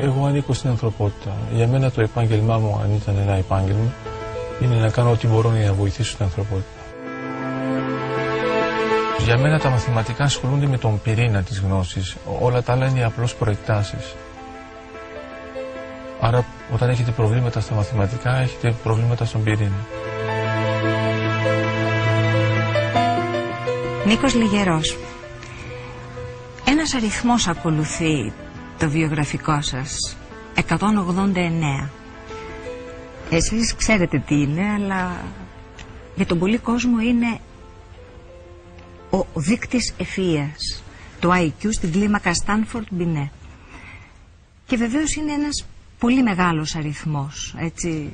Εγώ ανήκω στην ανθρωπότητα. Για μένα το επάγγελμά μου, αν ήταν ένα επάγγελμα, είναι να κάνω ό,τι μπορώ για να βοηθήσω την ανθρωπότητα. Για μένα τα μαθηματικά ασχολούνται με τον πυρήνα της γνώσης. Όλα τα άλλα είναι απλώς προεκτάσεις. Άρα όταν έχετε προβλήματα στα μαθηματικά, έχετε προβλήματα στον πυρήνα. Νίκος Λυγερός, ένας αριθμός ακολουθεί το βιογραφικό σας, 189. Εσείς ξέρετε τι είναι, αλλά για τον πολύ κόσμο είναι ο δείκτης ευφυΐας, το IQ στην κλίμακα Στάνφορντ-Μπινέ. Και βεβαίως είναι ένας πολύ μεγάλος αριθμός, έτσι.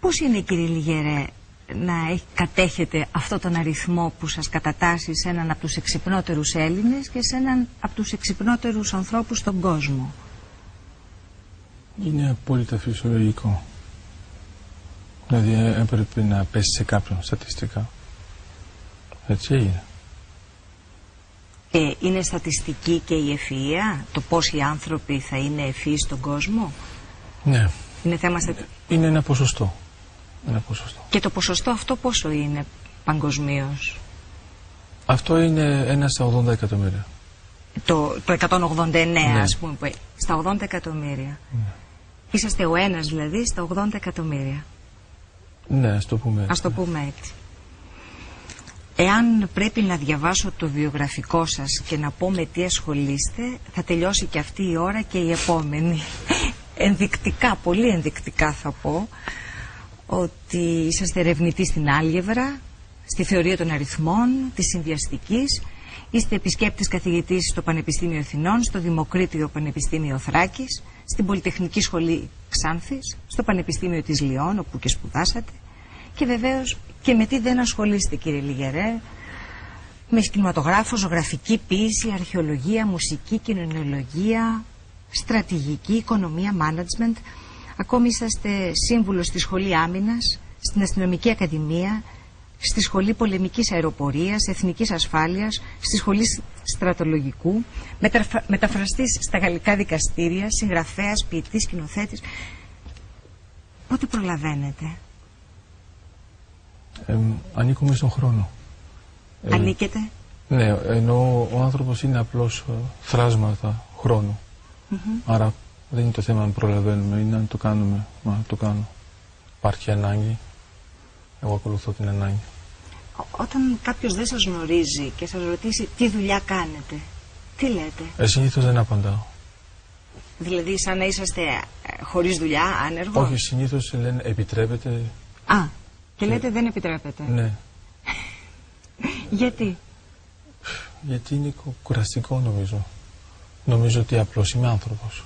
Πώς είναι, κύριε Λυγερέ, να κατέχετε αυτόν τον αριθμό που σας κατατάσσει σε έναν από τους εξυπνότερους Έλληνες και σε έναν από τους εξυπνότερους ανθρώπους στον κόσμο? Είναι απόλυτα φυσιολογικό. Δηλαδή έπρεπε να πέσει σε κάποιον στατιστικά. Έτσι έγινε. Είναι στατιστική και η ευφυΐα, το πώς οι άνθρωποι θα είναι ευφυείς στον κόσμο? Ναι. Είναι θέμα στατιστικής. Είναι ένα ποσοστό. Και το ποσοστό αυτό πόσο είναι παγκοσμίως? Αυτό είναι 1 στα 80 εκατομμύρια. Το 189, ναι, ας πούμε, στα 80 εκατομμύρια. Ναι. Είσαστε ο ένας δηλαδή στα 80 εκατομμύρια. Ναι, ας το πούμε έτσι. Ας το πούμε έτσι. Εάν πρέπει να διαβάσω το βιογραφικό σας και να πω με τι ασχολείστε, θα τελειώσει και αυτή η ώρα και η επόμενη. Ενδεικτικά, πολύ ενδεικτικά θα πω ότι είσαστε ερευνητής στην άλγευρα, στη θεωρία των αριθμών, της συνδυαστικής, είστε επισκέπτης καθηγητής στο Πανεπιστήμιο Αθηνών, στο Δημοκρίτιο Πανεπιστήμιο Θράκης, στην Πολυτεχνική Σχολή Ξάνθης, στο Πανεπιστήμιο της Λιών, όπου και σπουδάσατε. Και βεβαίως, και με τι δεν ασχολείστε, κύριε Λυγερέ? Με κινηματογράφο, ζωγραφική ποίηση, αρχαιολογία, μουσική, κοινωνιολογία, στρατηγική, οικονομία, management. Ακόμη είσαστε σύμβουλος στη Σχολή Άμυνας, στην Αστυνομική Ακαδημία, στη Σχολή Πολεμικής Αεροπορίας, Εθνικής Ασφάλειας, στη Σχολή Στρατολογικού, μεταφραστής στα γαλλικά δικαστήρια, συγγραφέας, ποιητής, σκηνοθέτης. Πότε προλαβαίνετε? Ανήκουμε στον χρόνο. Ανήκετε? Ναι, ενώ ο άνθρωπος είναι απλώς θράσματα χρόνου. Άρα δεν είναι το θέμα αν προλαβαίνουμε, είναι αν το κάνουμε. Μα αν το κάνω. Υπάρχει ανάγκη. Εγώ ακολουθώ την ανάγκη. Όταν κάποιος δεν σας γνωρίζει και σας ρωτήσει τι δουλειά κάνετε, τι λέτε? Συνήθως δεν απαντάω. Δηλαδή σαν να είσαστε χωρίς δουλειά, άνεργο? Όχι, συνήθως λένε επιτρέπετε. Α, και λέτε δεν επιτρέπετε. Ναι. Γιατί? Γιατί είναι κουραστικό νομίζω. Νομίζω ότι απλώς είμαι άνθρωπος.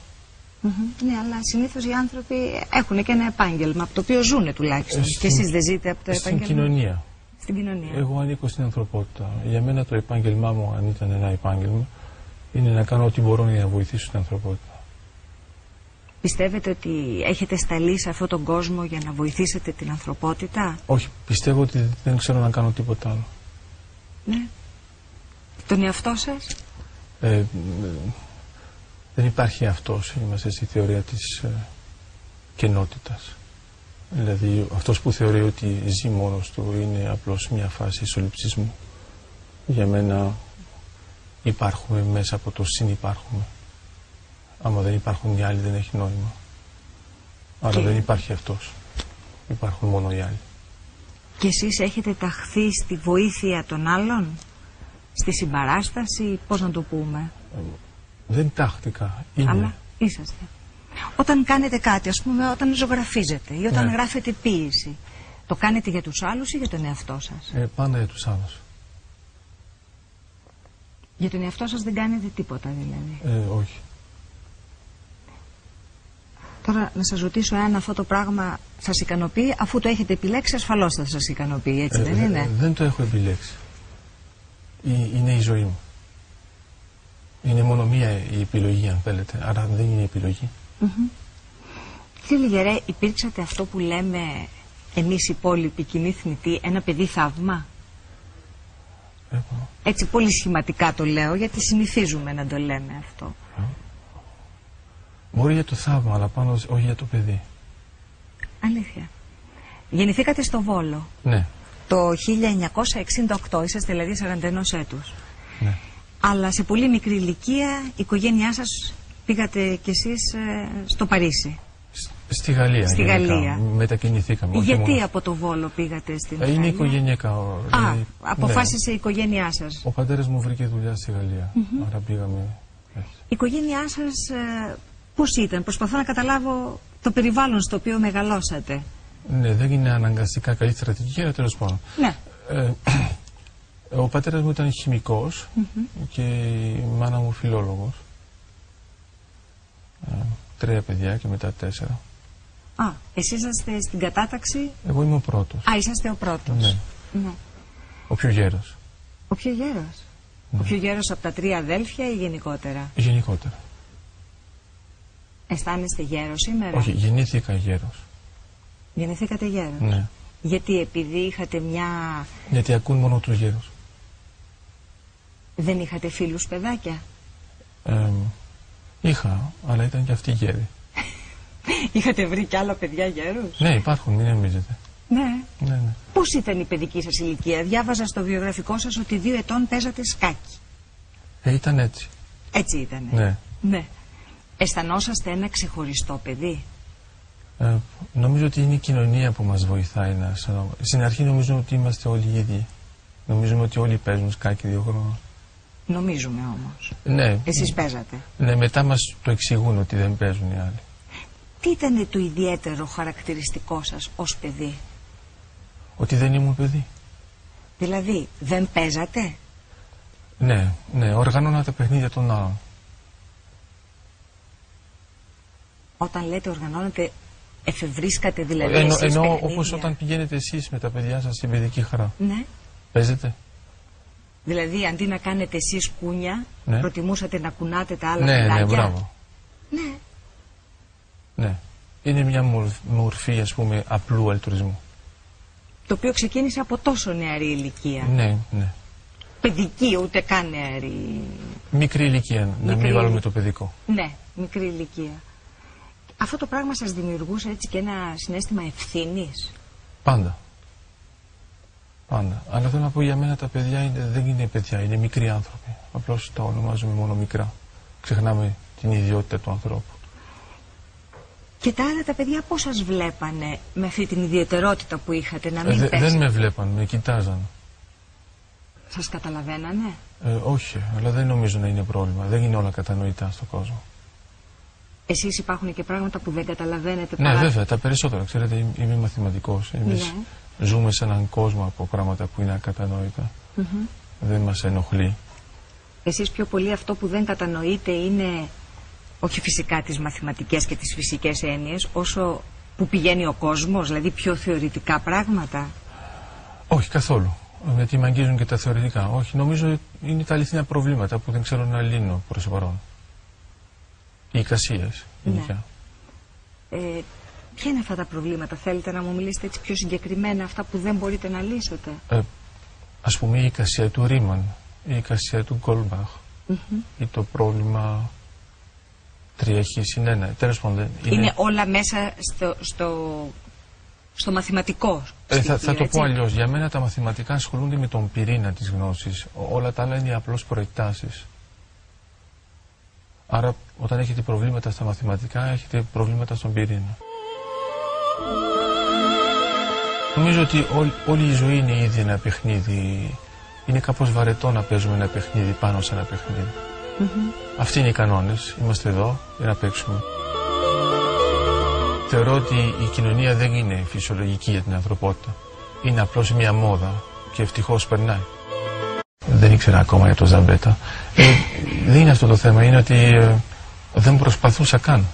Ναι, αλλά συνήθως οι άνθρωποι έχουν και ένα επάγγελμα από το οποίο ζουν τουλάχιστον. Και εσείς δεν ζείτε από το επάγγελμα? Κοινωνία. Στην κοινωνία. Εγώ ανήκω στην ανθρωπότητα. Για μένα το επάγγελμά μου, αν ήταν ένα επάγγελμα, είναι να κάνω ό,τι μπορώ για να βοηθήσω την ανθρωπότητα. Πιστεύετε ότι έχετε σταλεί σε αυτόν τον κόσμο για να βοηθήσετε την ανθρωπότητα? Όχι, πιστεύω ότι δεν ξέρω να κάνω τίποτα άλλο. Ναι. Τον εαυτό σας? Δεν υπάρχει αυτός, είμαστε στη θεωρία της κενότητας. Δηλαδή αυτός που θεωρεί ότι ζει μόνος του είναι απλώς μια φάση ισοληψισμού. Για μένα υπάρχουμε μέσα από το συνυπάρχουμε. Άμα δεν υπάρχουν οι άλλοι δεν έχει νόημα. Άρα δεν υπάρχει αυτός. Υπάρχουν μόνο οι άλλοι. Και εσείς έχετε ταχθεί στη βοήθεια των άλλων, στη συμπαράσταση, πώς να το πούμε? Δεν τάχτηκα. Είναι. Αλλά είσαστε. Όταν κάνετε κάτι, ας πούμε, όταν ζωγραφίζετε ή όταν γράφετε ποίηση, το κάνετε για τους άλλους ή για τον εαυτό σας? Πάντα για τους άλλους. Για τον εαυτό σας δεν κάνετε τίποτα δηλαδή? Όχι. Τώρα να σας ρωτήσω αν αυτό το πράγμα σας ικανοποιεί, αφού το έχετε επιλέξει ασφαλώς θα σας ικανοποιεί, έτσι δεν είναι? Δεν το έχω επιλέξει. Είναι η ζωή μου. Είναι μόνο μία η επιλογή, αν θέλετε, άρα δεν είναι η επιλογή. Κύριε Λυγερέ, υπήρξατε αυτό που λέμε εμείς οι υπόλοιποι κοινοί θνητοί, ένα παιδί θαύμα? Έτσι πολύ σχηματικά το λέω, γιατί συνηθίζουμε να το λέμε αυτό. Μπορεί για το θαύμα, αλλά πάνω όχι για το παιδί. Αλήθεια. Γεννηθήκατε στο Βόλο. Ναι. Το 1968, είσαστε δηλαδή 41 έτους. Ναι. Αλλά σε πολύ μικρή ηλικία η οικογένειά σας πήγατε κι εσείς στο Παρίσι. Στη Γαλλία. Στη Γαλλία. Μετακινηθήκαμε. Γιατί μόνο... από το Βόλο πήγατε στην Γαλλία? Είναι οικογενειακά. Δηλαδή, αποφάσισε η οικογένειά σας. Ο πατέρας μου βρήκε δουλειά στη Γαλλία. Άρα πήγαμε. Η οικογένειά σας πώς ήταν? Προσπαθώ να καταλάβω το περιβάλλον στο οποίο μεγαλώσατε. Ναι, δεν είναι αναγκαστικά καλή στρατηγική, αλλά τέλος πάντων. Ναι. Ο πατέρας μου ήταν χημικός και η μάνα μου φιλόλογος. Τρία παιδιά και μετά τέσσερα. Α, εσείς είσαστε στην κατάταξη? Εγώ είμαι ο πρώτος. Α, είσαστε ο πρώτος. Ναι. Ναι. Ο πιο γέρος. Ο πιο γέρος. Ναι. Ο πιο γέρος από τα τρία αδέλφια ή γενικότερα? Γενικότερα. Αισθάνεστε γέρος σήμερα? Όχι, γεννήθηκα γέρος. Γεννηθήκατε γέρος. Ναι. Γιατί? Επειδή είχατε μια... Γιατί ακούν μόνο τους γέρους. Δεν είχατε φίλους παιδάκια? Είχα, αλλά ήταν και αυτοί γέροι. Είχατε βρει κι άλλα παιδιά γέρους? Ναι, υπάρχουν, μην νομίζετε. Ναι. Ναι, ναι. Πώς ήταν η παιδική σας ηλικία? Διάβαζα στο βιογραφικό σας ότι 2 ετών παίζατε σκάκι. Ήταν έτσι. Έτσι ήταν. Ναι. Ναι. Αισθανόσαστε ένα ξεχωριστό παιδί? Νομίζω ότι είναι η κοινωνία που μας βοηθάει να αισθανόμαστε. Στην αρχή νομίζω ότι είμαστε όλοι οι ίδιοι. Νομίζουμε ότι όλοι παίζουν σκάκι 2 χρόνια. Νομίζουμε όμως. Ναι. Εσείς παίζατε. Ναι, μετά μας το εξηγούν ότι δεν παίζουν οι άλλοι. Τι ήταν το ιδιαίτερο χαρακτηριστικό σας ως παιδί? Ότι δεν ήμουν παιδί. Δηλαδή, δεν παίζατε? Ναι, ναι, οργανώνα τα παιχνίδια των άλλων. Όταν λέτε οργανώνατε, εφευρίσκατε δηλαδή εσείς ενώ όπως όταν πηγαίνετε εσείς με τα παιδιά σας στην παιδική χαρά. Ναι. Παίζετε. Δηλαδή, αντί να κάνετε εσείς κούνια, ναι, προτιμούσατε να κουνάτε τα άλλα παιδάκια. Ναι, ναι, μπράβο. Ναι. Ναι. Είναι μια μορφή, ας πούμε, απλού αλτουρισμού. Το οποίο ξεκίνησε από τόσο νεαρή ηλικία. Ναι, ναι. Παιδική, ούτε καν νεαρή. Μικρή ηλικία, να μην βάλουμε το παιδικό. Ναι, μικρή ηλικία. Αυτό το πράγμα σας δημιουργούσε έτσι και ένα συναίσθημα ευθύνης? Πάντα. Πάντα. Αλλά θέλω να πω, για μένα τα παιδιά δεν είναι παιδιά, είναι μικροί άνθρωποι. Απλώς τα ονομάζουμε μόνο μικρά. Ξεχνάμε την ιδιότητα του ανθρώπου. Και τα άλλα τα παιδιά πώς σας βλέπανε με αυτή την ιδιαιτερότητα που είχατε, να μην πέσετε? Δεν με βλέπανε, με κοιτάζανε. Σας καταλαβαίνανε? Όχι, αλλά δεν νομίζω να είναι πρόβλημα. Δεν είναι όλα κατανοητά στον κόσμο. Εσείς υπάρχουν και πράγματα που δεν καταλαβαίνετε παρά... Ναι, βέβαια, τα περισσότερα. Ξέρετε, είμαι μαθηματικός. Εμείς ζούμε σε έναν κόσμο από πράγματα που είναι ακατανόητα. Δεν μας ενοχλεί. Εσείς πιο πολύ αυτό που δεν κατανοείτε είναι όχι φυσικά τις μαθηματικές και τις φυσικές έννοιες, όσο που πηγαίνει ο κόσμος, δηλαδή πιο θεωρητικά πράγματα. Όχι, καθόλου. Γιατί με αγγίζουν και τα θεωρητικά. Όχι, νομίζω είναι τα αληθινά προβλήματα που δεν ξέρω να λύνω προς το παρόν. Οι εικασίες, γενικά. Ναι. Ποια είναι αυτά τα προβλήματα, θέλετε να μου μιλήσετε έτσι πιο συγκεκριμένα, αυτά που δεν μπορείτε να λύσετε? Ας πούμε η εικασία του Riemann, η εικασία του Goldbach, ή το πρόβλημα 3 × 1. Τέλος πάντων, είναι όλα μέσα στο μαθηματικό στοιχείο, θα το πω αλλιώς. Για μένα τα μαθηματικά ασχολούνται με τον πυρήνα της γνώσης. Όλα τα άλλα είναι απλώς προεκτάσεις. Άρα, όταν έχετε προβλήματα στα μαθηματικά, έχετε προβλήματα στον πυρήνα. Νομίζω ότι όλη η ζωή είναι ήδη ένα παιχνίδι. Είναι κάπως βαρετό να παίζουμε ένα παιχνίδι πάνω σε ένα παιχνίδι. Αυτοί είναι οι κανόνες. Είμαστε εδώ για να παίξουμε. Θεωρώ ότι η κοινωνία δεν είναι φυσιολογική για την ανθρωπότητα. Είναι απλώς μια μόδα και ευτυχώς περνάει. Δεν ήξερα ακόμα για το Ζαμπέτα. Δεν είναι αυτό το θέμα, είναι ότι δεν προσπαθούσα καν.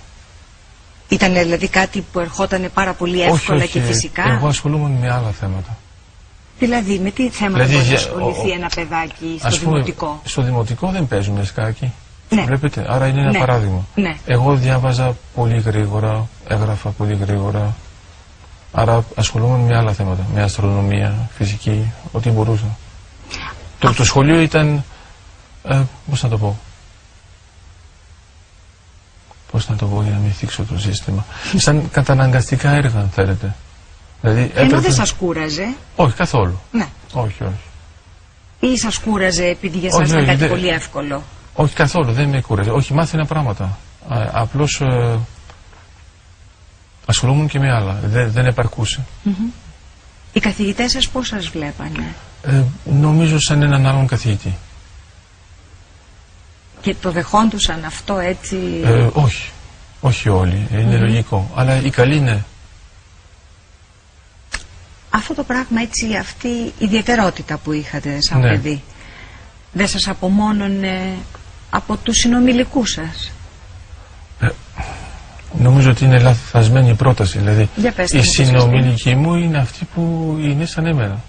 Ήταν δηλαδή κάτι που ερχόταν πάρα πολύ εύκολα? Όχι, και φυσικά. Εγώ ασχολούμουν με άλλα θέματα. Δηλαδή, με τι θέματα δηλαδή, ασχοληθεί ένα παιδάκι στο δημοτικό? Πούμε, στο δημοτικό δεν παίζουμε σκάκι. Ναι. Βλέπετε, άρα είναι ένα παράδειγμα. Ναι. Εγώ διάβαζα πολύ γρήγορα, έγραφα πολύ γρήγορα. Άρα ασχολούμουν με άλλα θέματα. Με αστρονομία, φυσική, ό,τι μπορούσα. Το σχολείο ήταν, πώς να το πω, πώς να το πω για να μην θίξω το σύστημα. Σαν καταναγκαστικά έργα, αν θέλετε. Δηλαδή, ενώ δεν σας κούραζε. Όχι, καθόλου. Ναι. Όχι, όχι. Ή σας κούραζε επειδή για σας ήταν κάτι πολύ εύκολο. Όχι, καθόλου, δεν με κούραζε. Όχι, μάθαινα πράγματα. Απλώς ασχολούμουν και με άλλα. Δεν επαρκούσε. Οι καθηγητές σας πώς σας βλέπανε? Νομίζω σαν έναν άλλον καθηγητή. Και το δεχόντουσαν αυτό έτσι? Όχι. Όχι όλοι. Είναι λογικό. Αλλά οι καλοί είναι. Αυτό το πράγμα έτσι, αυτή η ιδιαιτερότητα που είχατε σαν παιδί, δεν σας απομόνωνε από τους συνομιλικούς σας? Νομίζω ότι είναι λαθασμένη η πρόταση. Δηλαδή, η συνομιλική μου είναι αυτή που είναι σαν εμένα.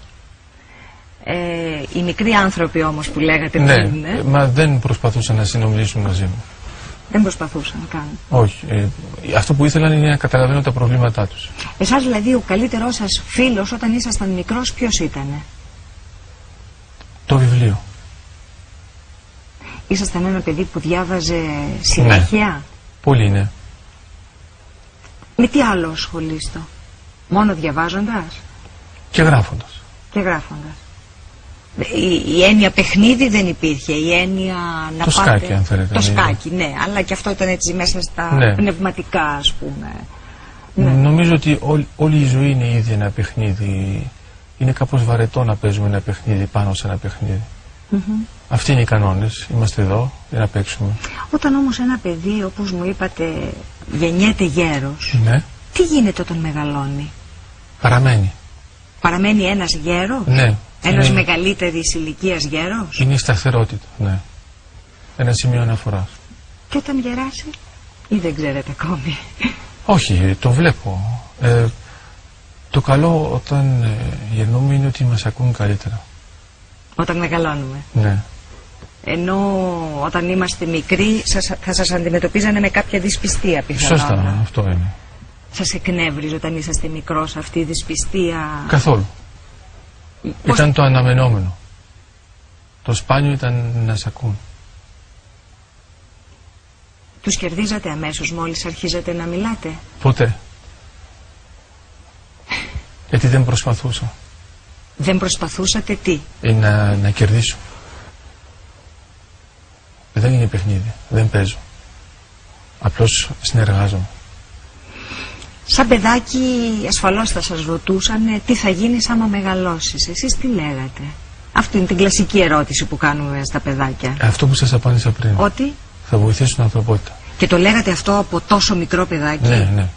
Οι μικροί άνθρωποι όμως που λέγατε πριν. Ναι, μα δεν προσπαθούσαν να συνομιλήσουν μαζί μου. Δεν προσπαθούσαν να κάνουν. Όχι. Αυτό που ήθελαν είναι να καταλαβαίνουν τα προβλήματά τους. Εσάς δηλαδή ο καλύτερός σας φίλος όταν ήσασταν μικρός ποιος ήτανε? Το βιβλίο. Ήσασταν ένα παιδί που διάβαζε συνέχεια? Ναι. Πολύ, ναι. Με τι άλλο ασχολείστε? Μόνο διαβάζοντας? Και γράφοντας. Και γράφοντας. Η έννοια παιχνίδι δεν υπήρχε, η έννοια να πάτε... Το σκάκι, αν θέλετε. Το σκάκι, ναι, αλλά και αυτό ήταν έτσι μέσα στα πνευματικά, ας πούμε. Ναι. Νομίζω ότι όλη η ζωή είναι ήδη ένα παιχνίδι. Είναι κάπως βαρετό να παίζουμε ένα παιχνίδι πάνω σε ένα παιχνίδι. Αυτοί είναι οι κανόνες, είμαστε εδώ για να παίξουμε. Όταν όμως ένα παιδί, όπως μου είπατε, γεννιέται γέρος, τι γίνεται όταν μεγαλώνει? Παραμένει. Παραμένει ένας γέρος? Ναι. Ένας μεγαλύτερης ηλικίας γέρος? Είναι η σταθερότητα, ναι. Ένα σημείο αναφοράς. Και όταν γεράσει, ή δεν ξέρετε ακόμη? Όχι, το βλέπω. Το καλό όταν γερνούμε είναι ότι μας ακούν καλύτερα. Όταν μεγαλώνουμε. Ναι. Ενώ όταν είμαστε μικροί θα σας αντιμετωπίζανε με κάποια δυσπιστία πιθανόν. Σωστά, αυτό είναι. Σας εκνεύριζε όταν είσαστε μικρός αυτή η δυσπιστία? Καθόλου. Πώς... Ήταν το αναμενόμενο. Το σπάνιο ήταν να σ' ακούν. Τους κερδίζατε αμέσως μόλις αρχίζατε να μιλάτε? Ποτέ. Γιατί δεν προσπαθούσα. Δεν προσπαθούσατε τι? Να κερδίσω. Δεν είναι παιχνίδι, δεν παίζω. Απλώς συνεργάζομαι. Σαν παιδάκι ασφαλώς θα σας ρωτούσαν τι θα γίνεις άμα μεγαλώσεις. Εσείς τι λέγατε? Αυτή είναι την κλασική ερώτηση που κάνουμε στα παιδάκια. Αυτό που σας απάντησα πριν. Ότι? Θα βοηθήσουν την ανθρωπότητα. Και το λέγατε αυτό από τόσο μικρό παιδάκι? Ναι, ναι.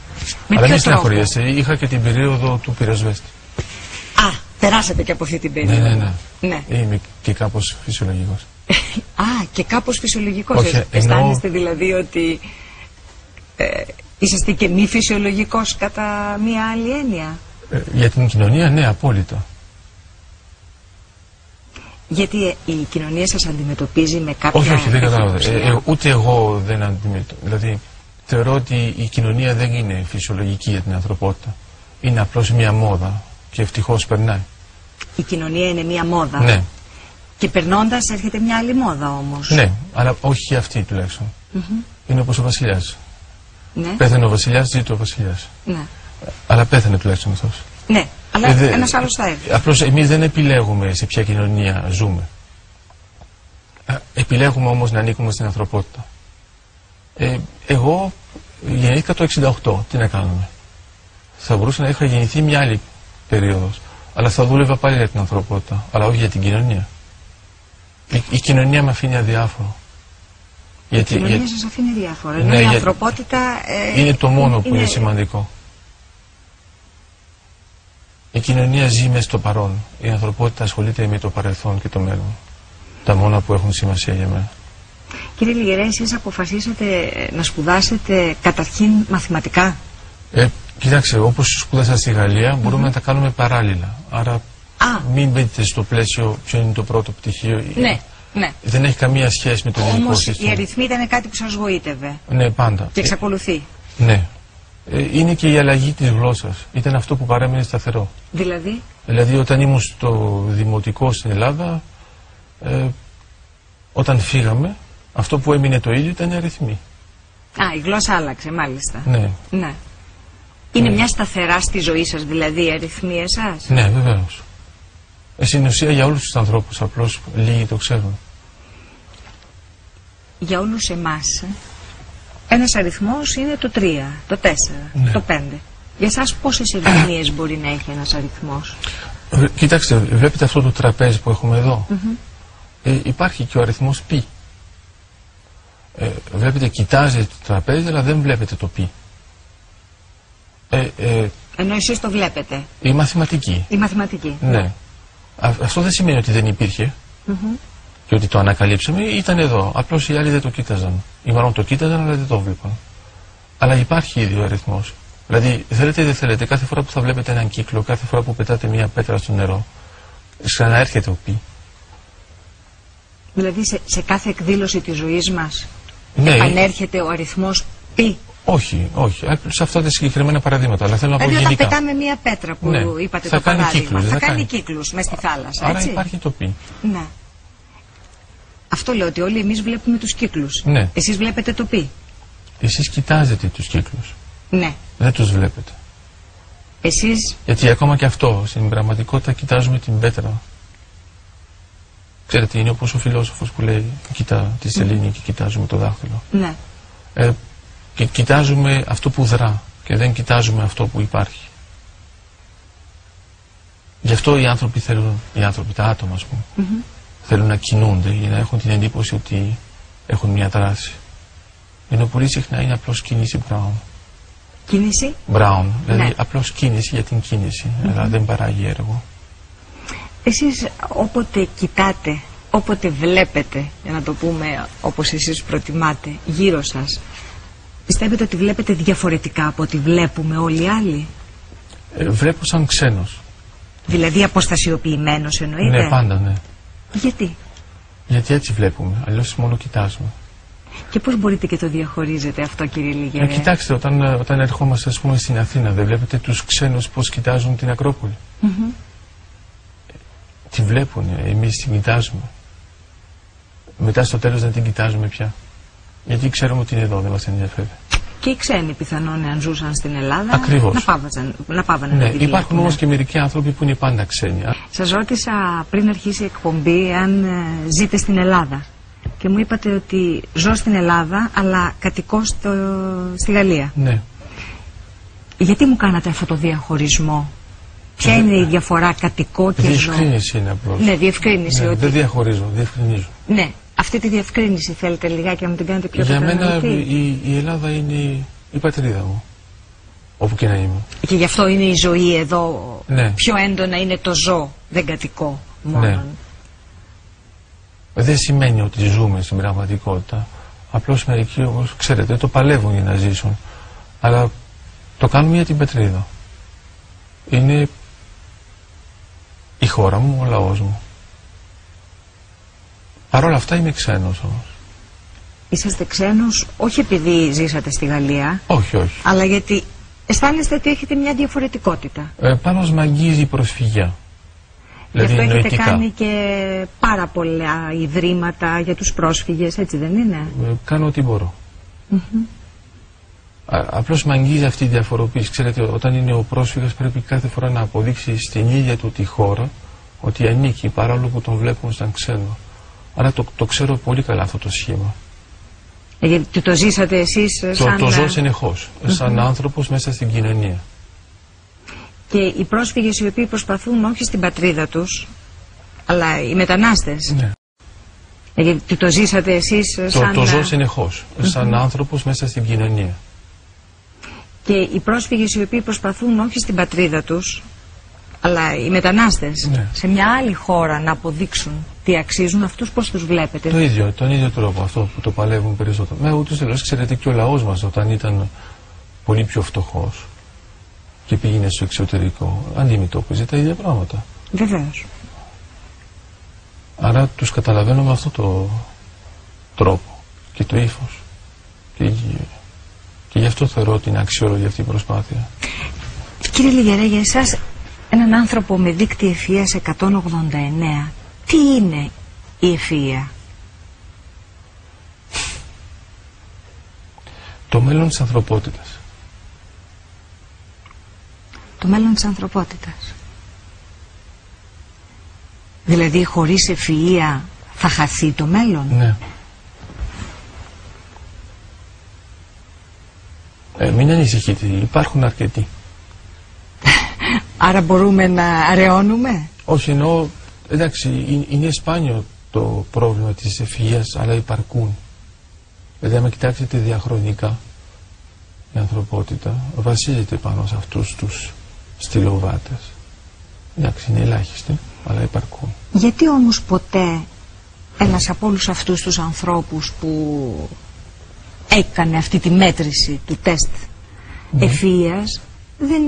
Με αλλά μην στεναχωριέσαι, είχα και την περίοδο του πυροσβέστη. Α, περάσατε και από αυτή την περίοδο. Ναι. Είμαι και κάπως φυσιολογικός. Α, και κάπως φυσιολογικός. Όχι, αισθάνεστε δηλαδή ότι... είσαστε και μη φυσιολογικός κατά μία άλλη έννοια? Για την κοινωνία, ναι, απόλυτα. Γιατί η κοινωνία σας αντιμετωπίζει με κάποια... Όχι, δεν κατάλαβα. Ούτε εγώ δεν αντιμετωπίζω. Δηλαδή, θεωρώ ότι η κοινωνία δεν είναι φυσιολογική για την ανθρωπότητα. Είναι απλώς μία μόδα και ευτυχώς περνάει. Η κοινωνία είναι μία μόδα. Ναι. Και περνώντας έρχεται μία άλλη μόδα όμως. Ναι, αλλά όχι αυτή τουλάχιστον. Είναι όπως ο βασιλιάς. Ναι. Πέθανε ο βασιλιάς, ζήτω ο βασιλιάς. Ναι. Αλλά πέθανε τουλάχιστον αυτός. Ναι, αλλά ένας άλλος θα έρθει. Απλώς εμείς δεν επιλέγουμε σε ποια κοινωνία ζούμε. Επιλέγουμε όμως να ανήκουμε στην ανθρωπότητα. Εγώ γεννήθηκα το 68, τι να κάνουμε. Θα μπορούσα να είχα γεννηθεί μια άλλη περίοδος. Αλλά θα δούλευα πάλι για την ανθρωπότητα, αλλά όχι για την κοινωνία. Η κοινωνία με αφήνει αδιάφορο. Η κοινωνία σας αφήνει διάφορα, ενώ η ανθρωπότητα... είναι το μόνο που είναι σημαντικό. Η κοινωνία ζει μες στο παρόν, η ανθρωπότητα ασχολείται με το παρελθόν και το μέλλον. Τα μόνα που έχουν σημασία για μένα. Κύριε Λυγερέ, εσείς αποφασίσατε να σπουδάσετε καταρχήν μαθηματικά. Κοιτάξτε, όπως σπούδασα στη Γαλλία μπορούμε να τα κάνουμε παράλληλα. Άρα μην μπαίνετε στο πλαίσιο ποιο είναι το πρώτο πτυχίο. Ναι. Ναι. Δεν έχει καμία σχέση με το ελληνικό σύστημα. Όμως η αριθμή ήταν κάτι που σας γοήτευε. Ναι, πάντα. Και εξακολουθεί. Ναι. Είναι και η αλλαγή της γλώσσας. Ήταν αυτό που παρέμεινε σταθερό. Δηλαδή? Δηλαδή όταν ήμουν στο δημοτικό στην Ελλάδα, όταν φύγαμε, αυτό που έμεινε το ίδιο ήταν η αριθμή. Α, η γλώσσα άλλαξε, μάλιστα. Ναι. Ναι. Είναι μια σταθερά στη ζωή σας, δηλαδή, η αριθμία σας. Ναι, βεβαίως. Στην ουσία για όλους τους ανθρώπους, απλώς λίγοι το ξέρουν. Για όλους εμάς, ένας αριθμός είναι το 3, το 4, ναι, το 5. Για εσάς πόσες ερμηνείες μπορεί να έχει ένας αριθμός? Κοιτάξτε, βλέπετε αυτό το τραπέζι που έχουμε εδώ. Υπάρχει και ο αριθμός π. Βλέπετε, κοιτάζετε το τραπέζι, αλλά δεν βλέπετε το π. Ενώ εσείς το βλέπετε. Η μαθηματική. Η μαθηματική. Ναι. Αυτό δεν σημαίνει ότι δεν υπήρχε και ότι το ανακαλύψαμε. Ήταν εδώ. Απλώς οι άλλοι δεν το κοίταζαν. Ή μάλλον το κοίταζαν, αλλά δεν το βλέπαν. Αλλά υπάρχει ήδη ο αριθμός. Δηλαδή, θέλετε ή δεν θέλετε, κάθε φορά που θα βλέπετε έναν κύκλο, κάθε φορά που πετάτε μια πέτρα στο νερό, ξαναέρχεται ο π. Δηλαδή, σε κάθε εκδήλωση της ζωής μας, ναι, επανέρχεται ο αριθμός π. Όχι, όχι. Σε αυτά τα συγκεκριμένα παραδείγματα. Αλλά θέλω να πω γενικά. Δηλαδή, όταν πετάμε μια πέτρα που, ναι, είπατε, θα το κάνει παράδειγμα, κύκλους, θα κάνει κύκλους μες στη θάλασσα. Άρα, έτσι, υπάρχει το π. Ναι. Αυτό λέω, ότι όλοι εμείς βλέπουμε τους κύκλους. Ναι. Εσείς βλέπετε το π. Εσείς κοιτάζετε τους κύκλους. Ναι. Δεν τους βλέπετε. Εσείς. Γιατί ακόμα και αυτό, στην πραγματικότητα, κοιτάζουμε την πέτρα. Ξέρετε, είναι όπως ο φιλόσοφος που λέει, κοίτα τη σελήνη και κοιτάζουμε το δάχτυλο. Ναι. Και κοιτάζουμε αυτό που δρά και δεν κοιτάζουμε αυτό που υπάρχει. Γι' αυτό οι άνθρωποι θέλουν, τα άτομα ας πούμε, θέλουν να κινούνται για να έχουν την εντύπωση ότι έχουν μια δράση. Ενώ πολύ συχνά είναι απλώς κίνηση Brown. Κίνηση? Brown, δηλαδή, ναι, απλώς κίνηση για την κίνηση, αλλά δεν παράγει έργο. Εσείς όποτε κοιτάτε, όποτε βλέπετε, για να το πούμε όπως εσείς προτιμάτε, γύρω σας, πιστεύετε ότι βλέπετε διαφορετικά από ό,τι βλέπουμε όλοι οι άλλοι? Βλέπω σαν ξένος. Δηλαδή αποστασιοποιημένος εννοείται? Ναι, πάντα, ναι. Γιατί? Γιατί έτσι βλέπουμε, αλλιώς μόνο κοιτάζουμε. Και πώς μπορείτε και το διαχωρίζετε αυτό, κύριε Λυγερέ? Κοιτάξτε, όταν ερχόμαστε ας πούμε στην Αθήνα, δεν βλέπετε τους ξένους πώς κοιτάζουν την Ακρόπολη? Τη βλέπουν, εμείς την κοιτάζουμε. Μετά στο τέλος δεν την κοιτάζουμε πια. Γιατί ξέρουμε ότι είναι εδώ, δεν μας ενδιαφέρει. Και οι ξένοι πιθανόν, αν ζούσαν στην Ελλάδα, ακριβώς, να πάβανε, ναι, να τη υπάρχουν όμως και μερικοί άνθρωποι που είναι πάντα ξένοι. Σας ρώτησα πριν αρχίσει η εκπομπή αν ζείτε στην Ελλάδα. Και μου είπατε ότι ζω στην Ελλάδα, αλλά κατοικώ στη Γαλλία. Ναι. Γιατί μου κάνατε αυτό το διαχωρισμό? Ποια είναι η διαφορά κατοικό και ζώο? Διευκρίνηση είναι απλώς. Ναι, διευκρίνηση. Ναι, ότι... Δεν διαχωρίζω, διευκρινίζω. Ναι, αυτή τη διευκρίνηση θέλετε λιγάκι να μου την κάνετε πιο κατανοητή? Για μένα η Ελλάδα είναι η πατρίδα μου, όπου και να είμαι. Και γι' αυτό είναι η ζωή εδώ, ναι, πιο έντονα είναι το ζώο, δεν κατοικό μόνο. Ναι. Δεν σημαίνει ότι ζούμε στην πραγματικότητα. Απλώς μερικοί, όπως ξέρετε, το παλεύουν για να ζήσουν. Αλλά το κάνουμε για την πατρίδα. Είναι η χώρα μου, ο λαός μου. Παρ' όλα αυτά είμαι ξένος όμως. Είσαστε ξένος όχι επειδή ζήσατε στη Γαλλία. Όχι, όχι. Αλλά γιατί αισθάνεστε ότι έχετε μια διαφορετικότητα. Πάνω μ' αγγίζει η προσφυγιά. Δηλαδή, γι' αυτό έχετε κάνει και πάρα πολλά ιδρύματα για τους πρόσφυγες, έτσι δεν είναι? Κάνω ό,τι μπορώ. Απλώς με αγγίζει αυτή η διαφοροποίηση. Ξέρετε, όταν είναι ο πρόσφυγας πρέπει κάθε φορά να αποδείξει στην ίδια του τη χώρα ότι ανήκει, παρόλο που τον βλέπουν σαν ξένο. Άρα το ξέρω πολύ καλά αυτό το σχήμα. Γιατί το ζήσατε εσείς σαν... Το ζω συνεχώς, σαν άνθρωπος μέσα στην κοινωνία. Και οι πρόσφυγες οι οποίοι προσπαθούν όχι στην πατρίδα τους, αλλά οι μετανάστες. Ναι. Γιατί το ζήσατε εσείς σαν... Το ζω συνεχώς, σαν άνθρωπος μέσα στην κοινωνία. Και οι πρόσφυγες οι οποίοι προσπαθούν όχι στην πατρίδα τους, αλλά οι μετανάστες, ναι, σε μια άλλη χώρα να αποδείξουν τι αξίζουν, αυτούς πώς τους βλέπετε? Το ίδιο, τον ίδιο τρόπο, αυτό που το παλεύουν περισσότερο. Με ούτως τελώς, ξέρετε, και ο λαός μας όταν ήταν πολύ πιο φτωχός και πήγαινε στο εξωτερικό, αντιμετώπιζε τα ίδια πράγματα. Βεβαίως. Άρα τους καταλαβαίνω με αυτό το τρόπο και το ύφος. Και γι' αυτό θεωρώ ότι είναι αξιόλογη αυτή η προσπάθεια. Κύριε Λυγερέ, για εσάς έναν άνθρωπο με δείκτη ευφυΐας 189, τι είναι η ευφυΐα? μέλλον της ανθρωπότητας. Το μέλλον της ανθρωπότητας. Δηλαδή χωρίς ευφυΐα θα χαθεί το μέλλον. Ναι. Μην ανησυχείτε, υπάρχουν αρκετοί. Άρα μπορούμε να αραιώνουμε? Όχι, εννοώ, εντάξει, είναι σπάνιο το πρόβλημα της ευφυΐας, αλλά υπαρκούν. Δηλαδή, άμα κοιτάξετε διαχρονικά, η ανθρωπότητα βασίζεται πάνω σε αυτούς τους στυλοβάτες. Εντάξει, είναι ελάχιστοι, αλλά υπαρκούν. Γιατί όμως ποτέ ένας από όλους αυτούς τους ανθρώπους που έκανε αυτή τη μέτρηση του τεστ ευφυΐας δεν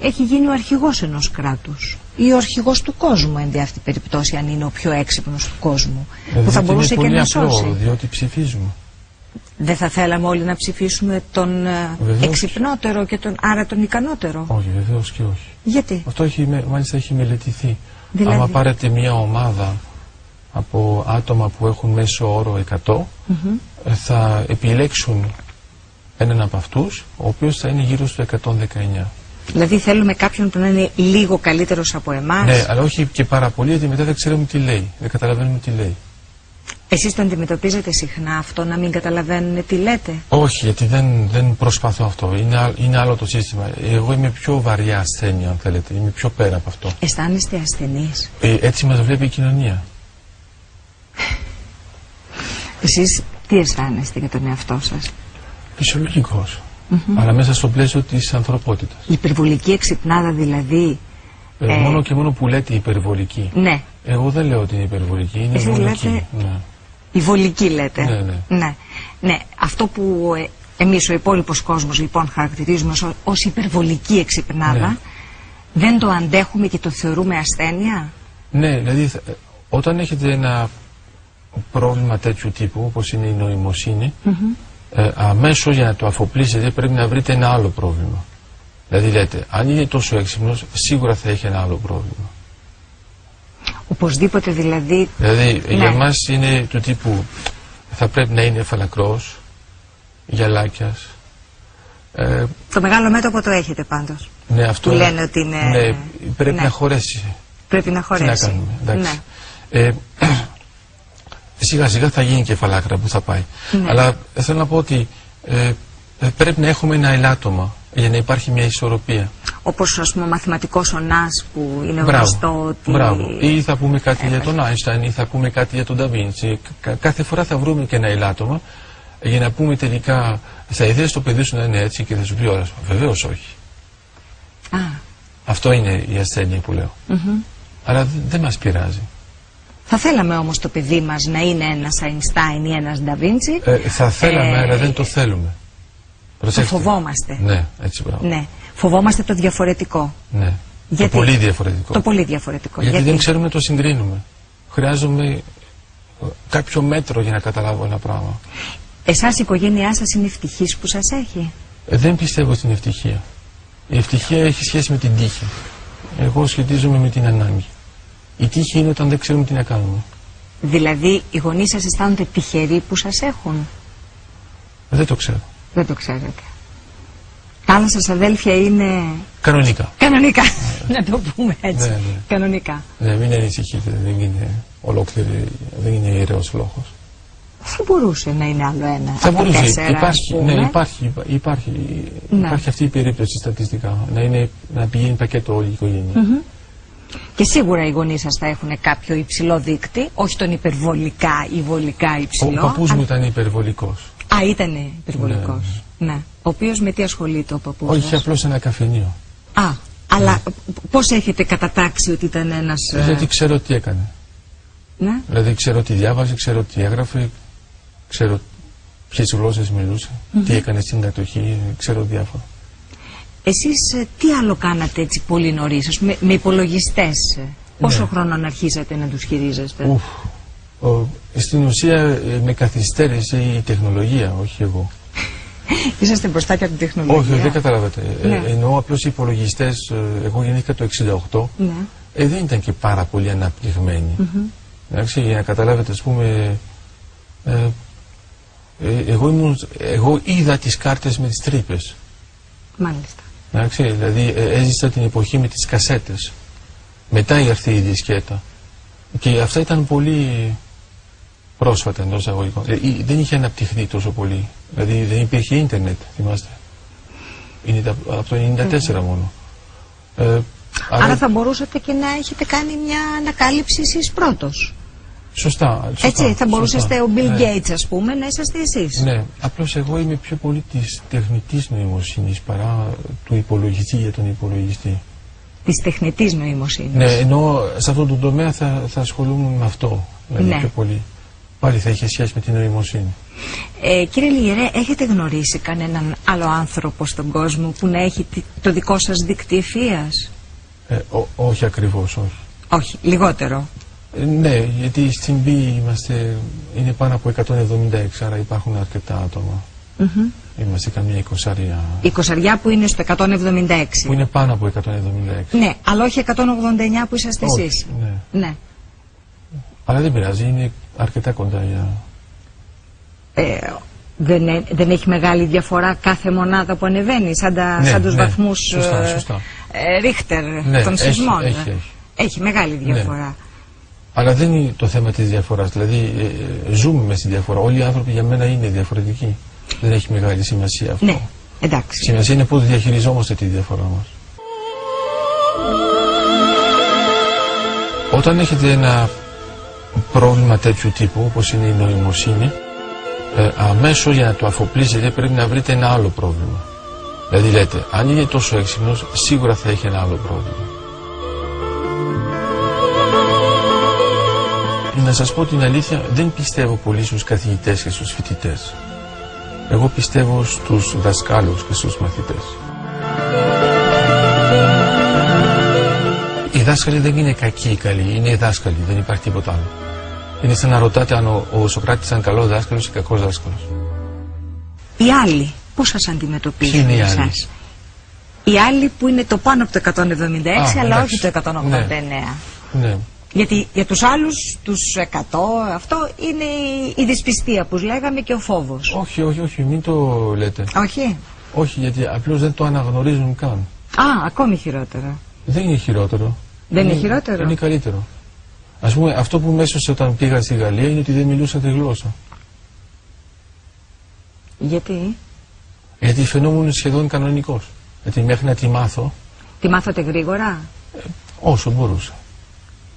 έχει γίνει ο αρχηγός ενός κράτους ή ο αρχηγός του κόσμου, εν δι' αυτή περιπτώσει, αν είναι ο πιο έξυπνος του κόσμου, που θα μπορούσε και να σώσει. Είναι πολύ απλό, διότι ψηφίζουμε. Δεν θα θέλαμε όλοι να ψηφίσουμε τον βεβαίως εξυπνότερο και τον, άρα τον ικανότερο? Όχι, βεβαίως και όχι. Γιατί? Αυτό έχει, μάλιστα έχει μελετηθεί. Δηλαδή, άμα πάρετε μια ομάδα από άτομα που έχουν μέσο όρο 100, θα επιλέξουν έναν από αυτούς, ο οποίος θα είναι γύρω στο 119. Δηλαδή θέλουμε κάποιον που να είναι λίγο καλύτερος από εμάς. Ναι, αλλά όχι και πάρα πολύ, γιατί μετά δεν ξέρουμε τι λέει, δεν καταλαβαίνουμε τι λέει. Εσείς το αντιμετωπίζετε συχνά αυτό, να μην καταλαβαίνουν τι λέτε? Όχι, γιατί δεν προσπαθώ αυτό. Είναι άλλο το σύστημα. Εγώ είμαι πιο βαριά ασθένεια, αν θέλετε. Είμαι πιο πέρα από αυτό. Αισθάνεστε ασθενείς? Έτσι μας βλέπει η κοινωνία. Εσείς τι αισθάνεστε για τον εαυτό σας? Φυσιολογικός. Αλλά μέσα στο πλαίσιο της ανθρωπότητας. Υπερβολική εξυπνάδα δηλαδή. Μόνο και μόνο που λέτε υπερβολική. Ναι. Εγώ δεν λέω ότι είναι υπερβολική, είναι βολική. Ναι. Η βολική λέτε. Ναι. Αυτό που εμείς ο υπόλοιπος κόσμος λοιπόν χαρακτηρίζουμε ως υπερβολική εξυπνάδα, δεν το αντέχουμε και το θεωρούμε ασθένεια. Ναι, δηλαδή όταν έχετε ένα πρόβλημα τέτοιου τύπου, όπως είναι η νοημοσύνη, αμέσως για να το αφοπλίσετε πρέπει να βρείτε ένα άλλο πρόβλημα. Δηλαδή λέτε, αν είναι τόσο έξυπνος, σίγουρα θα έχει ένα άλλο πρόβλημα. Οπωσδήποτε δηλαδή. Δηλαδή για μας είναι του τύπου θα πρέπει να είναι φαλακρός, γυαλάκιας. Το μεγάλο μέτωπο το έχετε πάντως. Ναι, αυτό. Που λένε ότι είναι. Ναι, πρέπει να χωρέσει. Πρέπει να χωρέσει. Τι να κάνουμε, εντάξει. Σιγά σιγά θα γίνει και φαλάκρα που θα πάει. Αλλά θέλω να πω ότι πρέπει να έχουμε ένα ελάττωμα για να υπάρχει μια ισορροπία. Όπως ας πούμε ο μαθηματικός Ωνάς που είναι γνωστό ότι... Μπράβο. Ή θα πούμε κάτι για τον Άινσταϊν ή θα πούμε κάτι για τον Ντα Βίντσι. Κάθε φορά θα βρούμε και ένα ελάττωμα για να πούμε τελικά θα ήθελες το παιδί σου να είναι έτσι και θα σου πει όλα. Βεβαίως όχι. Αυτό είναι η ασθένεια που λέω. Αλλά δεν μας πειράζει. Θα θέλαμε όμως το παιδί μας να είναι ένας Άινσταϊν ή ένας Ντα Βίντσι. Θα θέλαμε, αλλά δεν το θέλουμε. Προσέχτε. Το φοβόμαστε. Ναι, έτσι πράγμα. Ναι. Φοβόμαστε το διαφορετικό. Ναι. Γιατί? Το πολύ διαφορετικό. Το πολύ διαφορετικό. Γιατί δεν ξέρουμε να το συγκρίνουμε. Χρειάζομαι κάποιο μέτρο για να καταλάβω ένα πράγμα. Εσάς η οικογένειά σας είναι ευτυχής που σας έχει? Δεν πιστεύω στην ευτυχία. Η ευτυχία έχει σχέση με την τύχη. Εγώ σχετίζομαι με την ανάγκη. Η τύχη είναι όταν δεν ξέρουμε τι να κάνουμε. Δηλαδή οι γονείς σας αισθάνονται τυχεροί που σας έχουν? Δεν το ξέρω. Δεν το ξέρετε. Τα άλλα σας αδέλφια είναι... Κανονικά. Κανονικά, να το πούμε έτσι. Κανονικά. Ναι, μην ανησυχείτε, δεν είναι ολόκληρη, δεν είναι ιερέος λόγος. Θα μπορούσε να είναι άλλο ένα. Θα μπορούσε, υπάρχει αυτή η περίπτωση στατιστικά, να πηγαίνει πακέτο όλη η οικογένεια. Και σίγουρα οι γονείς σας θα έχουν κάποιο υψηλό δείκτη, όχι τον υπερβολικά ή βολικά υψηλό. Ο παππούς μου ήταν υπερβολικός. Α, ήταν υπερβολικός. Ναι. Ο οποίος με τι ασχολείται ο παππούς? Όχι, απλώς ένα καφενείο. Αλλά πώς έχετε κατατάξει ότι ήταν ένας... Γιατί ξέρω τι έκανε. Ναι. Δηλαδή ξέρω τι διάβαζε, ξέρω τι έγραφε, ξέρω ποιες γλώσσες μιλούσε, τι έκανε στην κατοχή, ξέρω διάφορα. Εσείς τι άλλο κάνατε έτσι πολύ νωρίς, ας πούμε, με υπολογιστές? Πόσο χρόνο αρχίσατε να τους χειρίζεστε? Στην ουσία με καθυστέρησε η τεχνολογία, όχι εγώ. Είσαστε μπροστά και από την τεχνολογία. Όχι, δεν καταλάβατε. Εννοώ απλώς οι υπολογιστές, εγώ γεννήθηκα το 1968, δεν ήταν και πάρα πολύ αναπτυγμένοι. Εντάξει, για να καταλάβετε, ας πούμε, Εγώ είδα τις κάρτες με τις τρύπες. Μάλιστα. Εντάξει, δηλαδή έζησα την εποχή με τις κασέτες. Μετά ήρθε η δισκέτα. Και αυτά ήταν πολύ πρόσφατα εντός εισαγωγικών. Δεν είχε αναπτυχθεί τόσο πολύ. Δηλαδή δεν υπήρχε ίντερνετ, θυμάστε. Είναι από το 1994 μόνο. Άρα θα μπορούσατε και να έχετε κάνει μια ανακάλυψη εσείς πρώτος. Σωστά. Έτσι, θα μπορούσατε ο Bill Gates, ας πούμε, να είσαστε εσείς. Ναι, απλώς εγώ είμαι πιο πολύ της τεχνητής νοημοσύνης παρά του υπολογιστή για τον υπολογιστή. Της τεχνητής νοημοσύνης. Ναι, ενώ σε αυτόν τον τομέα θα ασχολούμαι με αυτό. Δηλαδή πιο πολύ. Πάλι θα είχε σχέση με την νοημοσύνη. Κύριε Λιγερέ, έχετε γνωρίσει κανέναν άλλο άνθρωπο στον κόσμο που να έχει το δικό σας δίκτυο ευφυΐας? Όχι ακριβώς, όχι. Όχι, λιγότερο. Ναι, γιατί στην ΒΙ είμαστε, είναι πάνω από 176, άρα υπάρχουν αρκετά άτομα. Είμαστε καμία 20. Η 20 που είναι στο 176. Που είναι πάνω από 176. Ναι, αλλά όχι 189 που είσαστε εσείς. Ναι. Αλλά δεν πειράζει, είναι αρκετά κοντά για... Δεν έχει μεγάλη διαφορά κάθε μονάδα που ανεβαίνει, σαν τους βαθμούς Ρίχτερ των σεισμών. Έχει μεγάλη διαφορά. Ναι. Αλλά δεν είναι το θέμα της διαφοράς, δηλαδή ζούμε μες στη διαφορά. Όλοι οι άνθρωποι για μένα είναι διαφορετικοί. Δεν έχει μεγάλη σημασία αυτό. Ναι, εντάξει. Σημασία είναι πώς διαχειριζόμαστε τη διαφορά μας. Όταν έχετε ένα πρόβλημα τέτοιου τύπου, όπως είναι η νοημοσύνη, αμέσως για να το αφοπλίσετε πρέπει να βρείτε ένα άλλο πρόβλημα. Δηλαδή λέτε, αν είναι τόσο έξυπνος, σίγουρα θα έχει ένα άλλο πρόβλημα. Να σας πω την αλήθεια, δεν πιστεύω πολύ στους καθηγητές και στους φοιτητές. Εγώ πιστεύω στους δασκάλους και στους μαθητές. Οι δάσκαλοι δεν είναι κακοί ή καλοί, είναι οι δάσκαλοι, δεν υπάρχει τίποτα άλλο. Είναι σαν να ρωτάτε αν ο Σοκράτης ήταν καλός δάσκαλος ή κακός δάσκαλος. Οι άλλοι, πώς σας αντιμετωπίζουν εσάς? Οι άλλοι που είναι το πάνω από το 176, αλλά όχι το 189. Ναι. Γιατί για τους άλλους, τους 100, αυτό είναι η δυσπιστία που λέγαμε και ο φόβος. Όχι, μην το λέτε. Όχι, γιατί απλώς δεν το αναγνωρίζουν καν. Ακόμη χειρότερα. Δεν είναι χειρότερο. Δεν είναι χειρότερο. Είναι καλύτερο. Ας πούμε, αυτό που με έσωσε όταν πήγα στη Γαλλία είναι ότι δεν μιλούσα τη γλώσσα. Γιατί? Γιατί φαινόμουν σχεδόν κανονικός. Γιατί μέχρι να τη μάθω... Τη μάθατε γρήγορα? Όσο μπορούσα.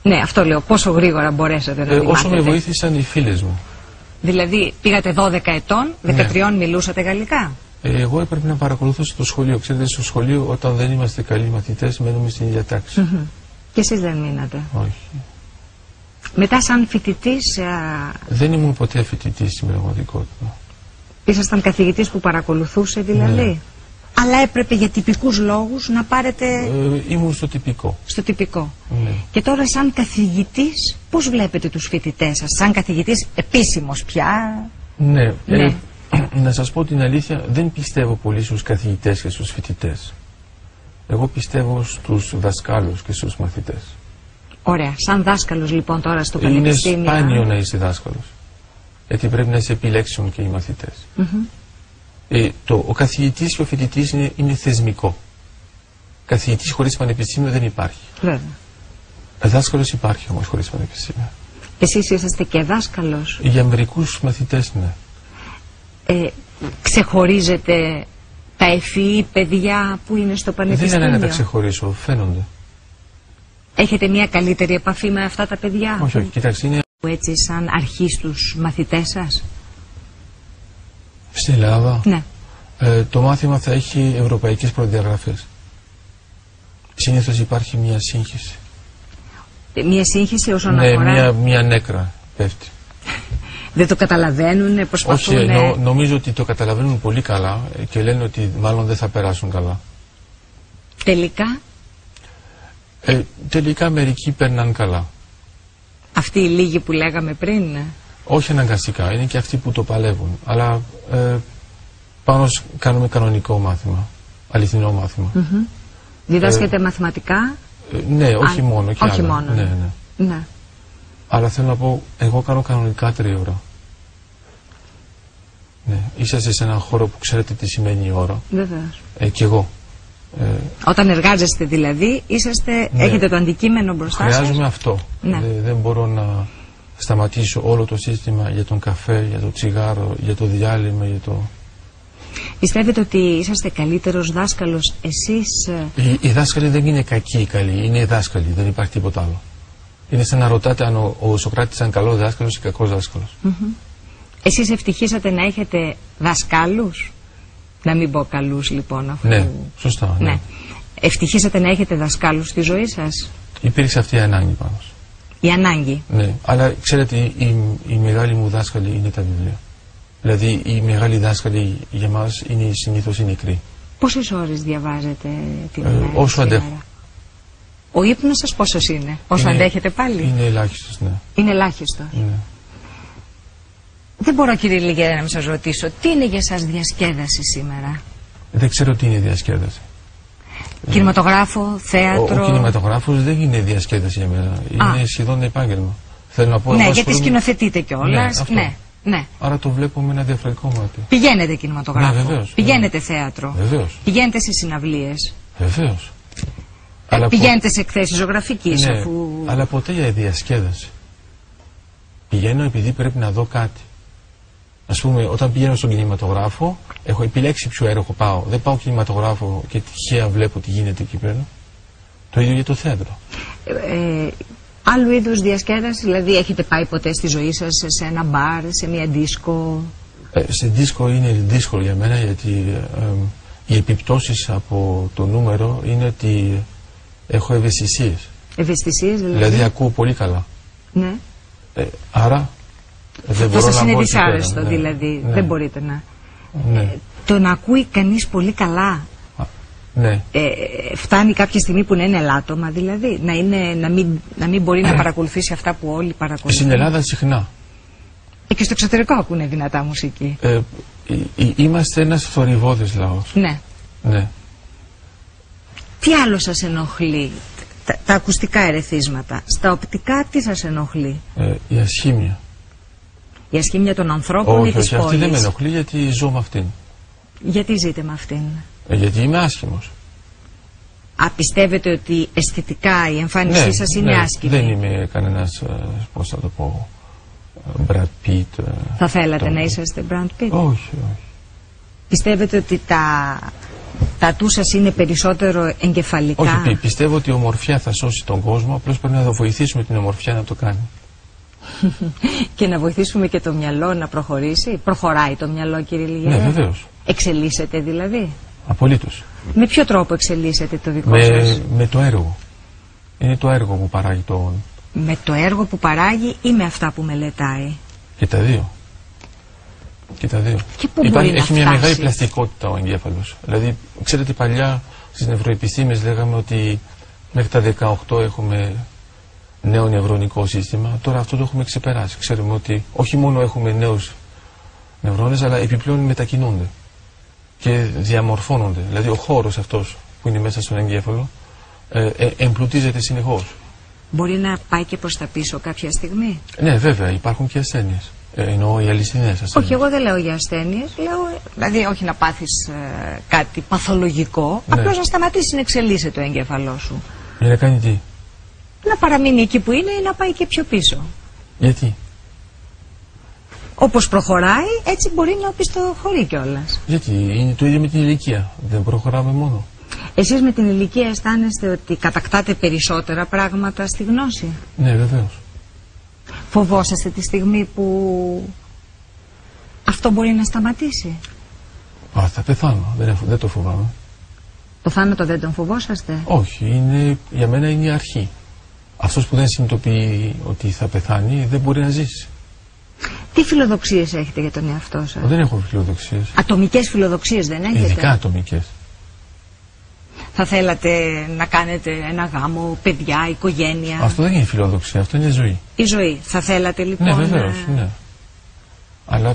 Ναι, αυτό λέω. Πόσο γρήγορα μπορέσατε να μάθετε? Όσο με βοήθησαν οι φίλες μου. Δηλαδή, πήγατε 12 ετών, 13 μιλούσατε γαλλικά. Εγώ έπρεπε να παρακολουθούσα το σχολείο. Ξέρετε, στο σχολείο, όταν δεν είμαστε καλοί μαθητές, μένουμε στην ίδια τάξη. Και εσείς δεν μείνατε? Όχι. Μετά, σαν φοιτητής. Δεν ήμουν ποτέ φοιτητής στην πραγματικότητα. Ήσασταν καθηγητής που παρακολουθούσε, δηλαδή. Ναι. Αλλά έπρεπε για τυπικούς λόγους να πάρετε... Ήμουν στο τυπικό. Στο τυπικό. Ναι. Και τώρα σαν καθηγητής, πώς βλέπετε τους φοιτητές σας? Σαν καθηγητής επίσημος πια. Ναι. Να σας πω την αλήθεια, δεν πιστεύω πολύ στους καθηγητές και στους φοιτητές. Εγώ πιστεύω στους δασκάλους και στους μαθητές. Ωραία. Σαν δάσκαλος λοιπόν τώρα στο πανεπιστήμιο... Είναι σπάνιο να είσαι δάσκαλος. Γιατί πρέπει να είσαι επιλέξιμος και οι μαθητές. Ο καθηγητής και ο φοιτητής είναι θεσμικό. Καθηγητής χωρίς πανεπιστήμιο δεν υπάρχει. Βέβαια. Δάσκαλος υπάρχει όμως χωρίς πανεπιστήμιο. Εσείς είσαστε και δάσκαλος? Για μερικούς μαθητές, ναι. Ξεχωρίζετε τα ευφυή παιδιά που είναι στο πανεπιστήμιο? Δεν είναι να τα ξεχωρίσω, φαίνονται. Έχετε μια καλύτερη επαφή με αυτά τα παιδιά? Όχι, κοιτάξτε, είναι... Έτσι σαν αρχή στους μαθητές σας? Στην Ελλάδα, ναι. Το μάθημα θα έχει ευρωπαϊκές προδιαγραφές. Συνήθως υπάρχει μια σύγχυση. Μια σύγχυση όσον αφορά... Ναι, μια νέκρα πέφτει. Δεν το καταλαβαίνουν, προσπαθούν... Όχι, νομίζω ότι το καταλαβαίνουν πολύ καλά και λένε ότι μάλλον δεν θα περάσουν καλά. Τελικά? Τελικά μερικοί περνάνε καλά. Αυτοί οι λίγοι που λέγαμε πριν... Όχι αναγκαστικά, είναι και αυτοί που το παλεύουν. Αλλά πάνω κάνουμε κανονικό μάθημα, αληθινό μάθημα. Διδάσκεται μαθηματικά? Ναι, όχι μόνο και όχι άλλα. Μόνο. Ναι. Αλλά θέλω να πω, εγώ κάνω κανονικά 3 ώρα. Ναι. Είσαστε σε έναν χώρο που ξέρετε τι σημαίνει η ώρα. Βεβαίως. Κι εγώ. Όταν εργάζεστε δηλαδή, είσαστε, ναι, έχετε το αντικείμενο μπροστά σας. Χρειάζομαι αυτό. Ναι. Δεν μπορώ να σταματήσω όλο το σύστημα για τον καφέ, για το τσιγάρο, για το διάλειμμα, για το... Πιστεύετε ότι είσαστε καλύτερος δάσκαλος εσείς? Οι δάσκαλοι δεν είναι κακοί ή καλοί, είναι οι δάσκαλοι, δεν υπάρχει τίποτα άλλο. Είναι σαν να ρωτάτε αν ο Σοκράτης ήταν καλός δάσκαλος ή κακός δάσκαλος. Εσείς ευτυχήσατε να έχετε δασκάλους, να μην πω καλούς λοιπόν αφού... Ναι, σωστά, ναι. Ευτυχήσατε να έχετε δασκάλους στη ζωή σας. Υπήρξε αυτή η ανάγκη πάνω. Η ανάγκη. Ναι, αλλά ξέρετε οι μεγάλοι μου δάσκαλοι είναι τα βιβλία. Δηλαδή οι μεγάλοι δάσκαλοι για μας είναι συνήθως οι νεκροί. Πόσες ώρες διαβάζετε την ημέρα? Όσο αντέχω. Ο ύπνος σας πόσος είναι? Όσο αντέχετε πάλι? Είναι ελάχιστος, ναι. Είναι ελάχιστος. Ναι. Δεν μπορώ κύριε Λυγερέ να μην σας ρωτήσω, τι είναι για σας διασκέδαση σήμερα? Δεν ξέρω τι είναι διασκέδαση. Κινηματογράφο, θέατρο... Ο κινηματογράφος δεν είναι διασκέδαση για μένα, είναι σχεδόν επάγγελμα. Θέλω να πω, ναι, γιατί σκηνοθετείτε κιόλας. Ναι. Άρα το βλέπω με ένα διαφορετικό μάτι. Πηγαίνετε κινηματογράφο, ναι, πηγαίνετε, ναι, θέατρο, βεβαίως, πηγαίνετε σε συναυλίες, βεβαίως, πηγαίνετε σε εκθέσεις ζωγραφικής, ναι, αφού... Αλλά ποτέ για διασκέδαση. Πηγαίνω επειδή πρέπει να δω κάτι. Ας πούμε, όταν πηγαίνω στον κινηματογράφο, έχω επιλέξει ποιο έργο πάω. Δεν πάω κινηματογράφο και τυχαία βλέπω τι γίνεται εκεί πέρα. Το ίδιο για το θέατρο. Άλλου είδους διασκέδαση, δηλαδή έχετε πάει ποτέ στη ζωή σας σε ένα μπαρ, σε μια δίσκο? Σε δίσκο είναι δύσκολο για μένα, γιατί οι επιπτώσεις από το νούμερο είναι ότι έχω ευαισθησίες. Ευαισθησίες δηλαδή. Δηλαδή ακούω πολύ καλά. Ναι. Άρα δεν μπορώ να σας είναι δυσάρεστο, ναι, δηλαδή, ναι, δεν μπορείτε να... Ναι. Το να ακούει κανείς πολύ καλά... Ναι. Φτάνει κάποια στιγμή που να είναι ελάττωμα, δηλαδή να μην μπορεί να παρακολουθήσει αυτά που όλοι παρακολουθούν. Στην Ελλάδα συχνά. Και στο εξωτερικό ακούνε δυνατά μουσική. Είμαστε ένας θορυβώδης λαός. Ναι. Ναι. Τι άλλο σας ενοχλεί? Τα ακουστικά ερεθίσματα. Στα οπτικά τι σας ενοχλεί? Η ασχήμια. Η ασχήμια των ανθρώπων ή της πόλης? Αυτή δεν με ενοχλεί, γιατί ζω με αυτήν. Γιατί ζείτε με αυτήν? Γιατί είμαι άσχημος. Πιστεύετε ότι αισθητικά η εμφάνισή, ναι, σας είναι, ναι, άσχημη? Δεν είμαι κανένας, πώς θα το πω, Brad Pitt. Θα θέλατε να είσαστε Brad Pitt? Όχι, όχι. Πιστεύετε ότι τα του σας είναι περισσότερο εγκεφαλικά? Όχι, πιστεύω ότι η ομορφιά θα σώσει τον κόσμο, απλώς πρέπει να βοηθήσουμε την ομορφιά να το κάνει. Και να βοηθήσουμε και το μυαλό να προχωρήσει. Προχωράει το μυαλό κύριε Λυγερέ? Ναι, βεβαίως. Εξελίσσεται δηλαδή? Απολύτως. Με ποιο τρόπο εξελίσσεται το δικό σας? Με το έργο. Είναι το έργο που παράγει το... Με το έργο που παράγει ή με αυτά που μελετάει? Και τα δύο. Και τα δύο. Και πού μπορεί να φτάσει? Έχει μια μεγάλη πλαστικότητα ο εγκέφαλος. Δηλαδή, ξέρετε, παλιά στις νευροεπιστήμες λέγαμε ότι μέχρι τα 18 έχουμε νέο νευρονικό σύστημα. Τώρα αυτό το έχουμε ξεπεράσει. Ξέρουμε ότι όχι μόνο έχουμε νέους νευρώνες, αλλά επιπλέον μετακινούνται και διαμορφώνονται. Δηλαδή ο χώρος αυτός που είναι μέσα στον εγκέφαλο εμπλουτίζεται συνεχώς. Μπορεί να πάει και προς τα πίσω κάποια στιγμή? Ναι, βέβαια, υπάρχουν και ασθένειες. Εννοώ οι αληθινές ασθένειες. Όχι, εγώ δεν λέω για ασθένειες. Λέω, δηλαδή, όχι να πάθεις κάτι παθολογικό, ναι, απλώς να σταματήσεις να εξελίσσεται το εγκέφαλό σου. Για να κάνει τι? Να παραμείνει εκεί που είναι ή να πάει και πιο πίσω. Γιατί? Όπως προχωράει, έτσι μπορεί να οπισθοχωρεί κιόλας. Γιατί είναι το ίδιο με την ηλικία. Δεν προχωράμε μόνο. Εσείς με την ηλικία αισθάνεστε ότι κατακτάτε περισσότερα πράγματα στη γνώση? Ναι, βεβαίως. Φοβόσαστε τη στιγμή που αυτό μπορεί να σταματήσει? Θα πεθάνω. Δεν το φοβάμαι. Το θάνατο δεν τον φοβόσαστε? Όχι. Για μένα είναι η αρχή. Αυτός που δεν συνειδητοποιεί ότι θα πεθάνει δεν μπορεί να ζήσει. Τι φιλοδοξίες έχετε για τον εαυτό σας? Δεν έχω φιλοδοξίες. Ατομικές φιλοδοξίες δεν έχετε? Ειδικά ατομικές. Θα θέλατε να κάνετε ένα γάμο, παιδιά, οικογένεια? Αυτό δεν είναι φιλοδοξία, αυτό είναι ζωή. Η ζωή. Θα θέλατε λοιπόν? Ναι, βεβαίως, ναι. Αλλά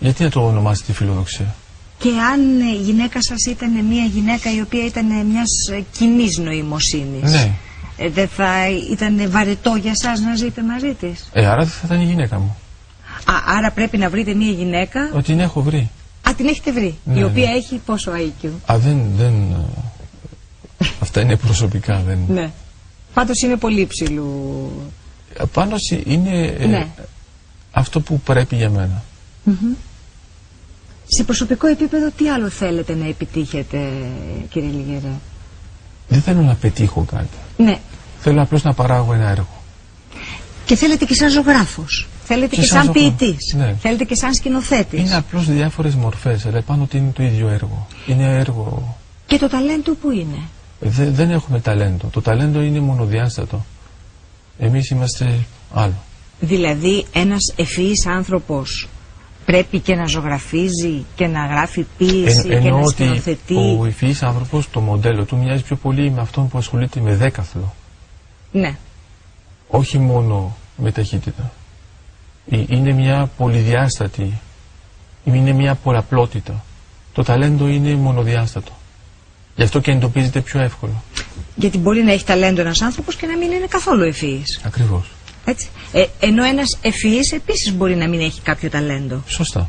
γιατί να το ονομάσετε φιλοδοξία? Και αν η γυναίκα σας ήταν μια γυναίκα η οποία ήταν μιας κοινής νοημοσύνης, ναι, δεν θα ήταν βαρετό για σας να ζείτε μαζί της? Άρα δεν θα ήταν η γυναίκα μου. Άρα πρέπει να βρείτε μία γυναίκα. Ότι την έχω βρει. Α, την έχετε βρει. Ναι, η οποία ναι. έχει πόσο IQ. Α, δεν... Αυτά είναι προσωπικά, δεν... Ναι. Πάντως είναι πολύ ψηλού. Πάνω είναι ναι. Αυτό που πρέπει για μένα. Mm-hmm. Σε προσωπικό επίπεδο τι άλλο θέλετε να επιτύχετε, κύριε Λυγερέ? Δεν θέλω να πετύχω κάτι. Ναι. Θέλω απλώς να παράγω ένα έργο. Και θέλετε και σαν ζωγράφος. Θέλετε και σαν ποιητής. Ναι. Θέλετε και σαν σκηνοθέτης. Είναι απλώς διάφορες μορφές, αλλά πάνω ότι είναι το ίδιο έργο. Είναι έργο. Και το ταλέντο που είναι? Δεν έχουμε ταλέντο. Το ταλέντο είναι μονοδιάστατο. Εμείς είμαστε άλλο. Δηλαδή ένας ευφυής άνθρωπος πρέπει και να ζωγραφίζει και να γράφει ποίηση και να σκηνοθετεί. Ο ευφυής άνθρωπος, το μοντέλο του μοιάζει πιο πολύ με αυτόν που ασχολείται με δέκαθλο. Ναι. Όχι μόνο με ταχύτητα. Είναι μια πολυδιάστατη, είναι μια πολλαπλότητα. Το ταλέντο είναι μονοδιάστατο. Γι' αυτό και εντοπίζεται πιο εύκολα. Γιατί μπορεί να έχει ταλέντο ένας άνθρωπος και να μην είναι καθόλου ευφυής. Ακριβώς. Έτσι. Ενώ ένας ευφυής επίσης μπορεί να μην έχει κάποιο ταλέντο. Σωστά.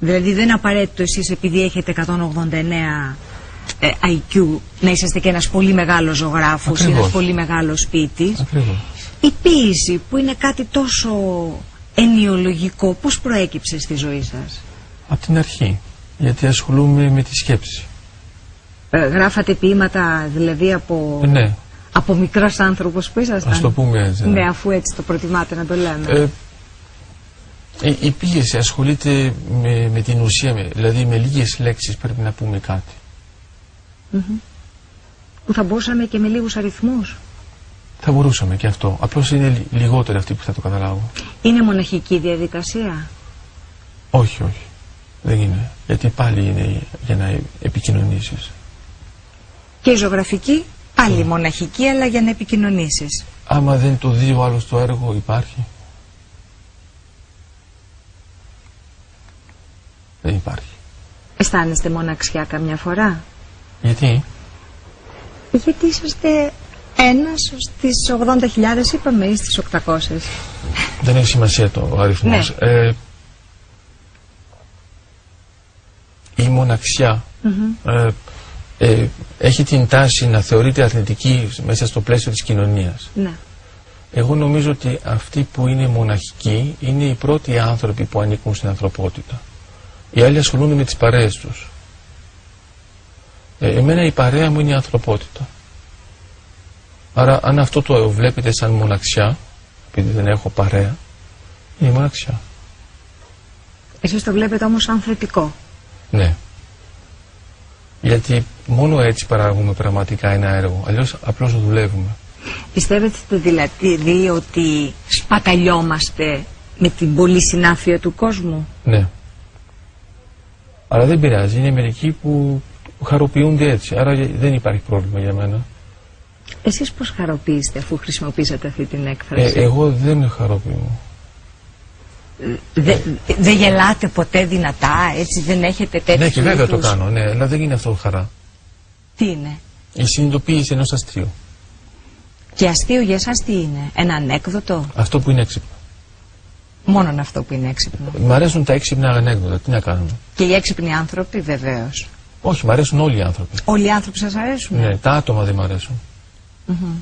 Δηλαδή δεν απαραίτητο εσείς επειδή έχετε 189 IQ να είσαστε και ένας πολύ μεγάλος ζωγράφος ή ένας πολύ μεγάλος ποιητής. Ακριβώς. Η ποίηση που είναι κάτι τόσο ενιολογικό, πώς προέκυψε στη ζωή σας? Από την αρχή, γιατί ασχολούμαι με τη σκέψη. Γράφατε ποίηματα δηλαδή από, ναι. από μικρός άνθρωπος που ήσασταν? Ας το πούμε έτσι. Ναι, αφού έτσι το προτιμάτε να το λέμε. Η ποίηση ασχολείται με την ουσία, δηλαδή με λίγες λέξεις πρέπει να πούμε κάτι. Mm-hmm. Που θα μπορούσαμε και με λίγους αριθμούς. Θα μπορούσαμε και αυτό. Απλώς είναι λιγότεροι αυτοί που θα το καταλάβουν. Είναι μοναχική διαδικασία? Όχι, όχι. Δεν είναι. Γιατί πάλι είναι για να επικοινωνήσεις. Και η ζωγραφική, πάλι μοναχική, αλλά για να επικοινωνήσεις. Άμα δεν το δει ο άλλος το έργο, υπάρχει. Δεν υπάρχει. Αισθάνεστε μοναξιά καμιά φορά? Γιατί? Γιατί είσαστε... Ένας στις 80.000 είπαμε ή στις 800. Δεν έχει σημασία το αριθμός. Ναι. Η μοναξιά έχει την τάση να θεωρείται αρνητική μέσα στο πλαίσιο της κοινωνίας. Ναι. Εγώ νομίζω ότι αυτοί που είναι μοναχικοί είναι οι πρώτοι άνθρωποι που ανήκουν στην ανθρωπότητα. Οι άλλοι ασχολούνται με τις παρέες τους. Εμένα η παρέα μου είναι η ανθρωπότητα. Άρα, αν αυτό το βλέπετε σαν μοναξιά, επειδή δεν έχω παρέα, είναι μοναξιά. Εσείς το βλέπετε όμως σαν θετικό. Ναι. Γιατί μόνο έτσι παράγουμε πραγματικά ένα έργο. Αλλιώς απλώς δουλεύουμε. Πιστεύετε δηλαδή ότι σπαταλιόμαστε με την πολυσυνάφεια του κόσμου? Ναι. Αλλά δεν πειράζει. Είναι μερικοί που χαροποιούνται έτσι. Άρα δεν υπάρχει πρόβλημα για μένα. Εσείς πώς χαροποιήσετε αφού χρησιμοποίησατε αυτή την έκφραση? Εγώ δεν χαροποιώ. Δεν γελάτε ποτέ δυνατά, έτσι? Δεν έχετε τέτοιους? Ναι, και βέβαια το κάνω, ναι, αλλά δεν είναι αυτό χαρά. Τι είναι? Η συνειδητοποίηση ενός αστείου. Και αστείο για εσάς τι είναι? Ένα ανέκδοτο? Αυτό που είναι έξυπνο. Μόνον αυτό που είναι έξυπνο. Μ' αρέσουν τα έξυπνα ανέκδοτα, τι να κάνουμε. Και οι έξυπνοι άνθρωποι βεβαίως. Όχι, μ' αρέσουν όλοι οι άνθρωποι. Όλοι οι άνθρωποι σας αρέσουν? Ναι, τα άτομα δεν μ' αρέσουν. Mm-hmm.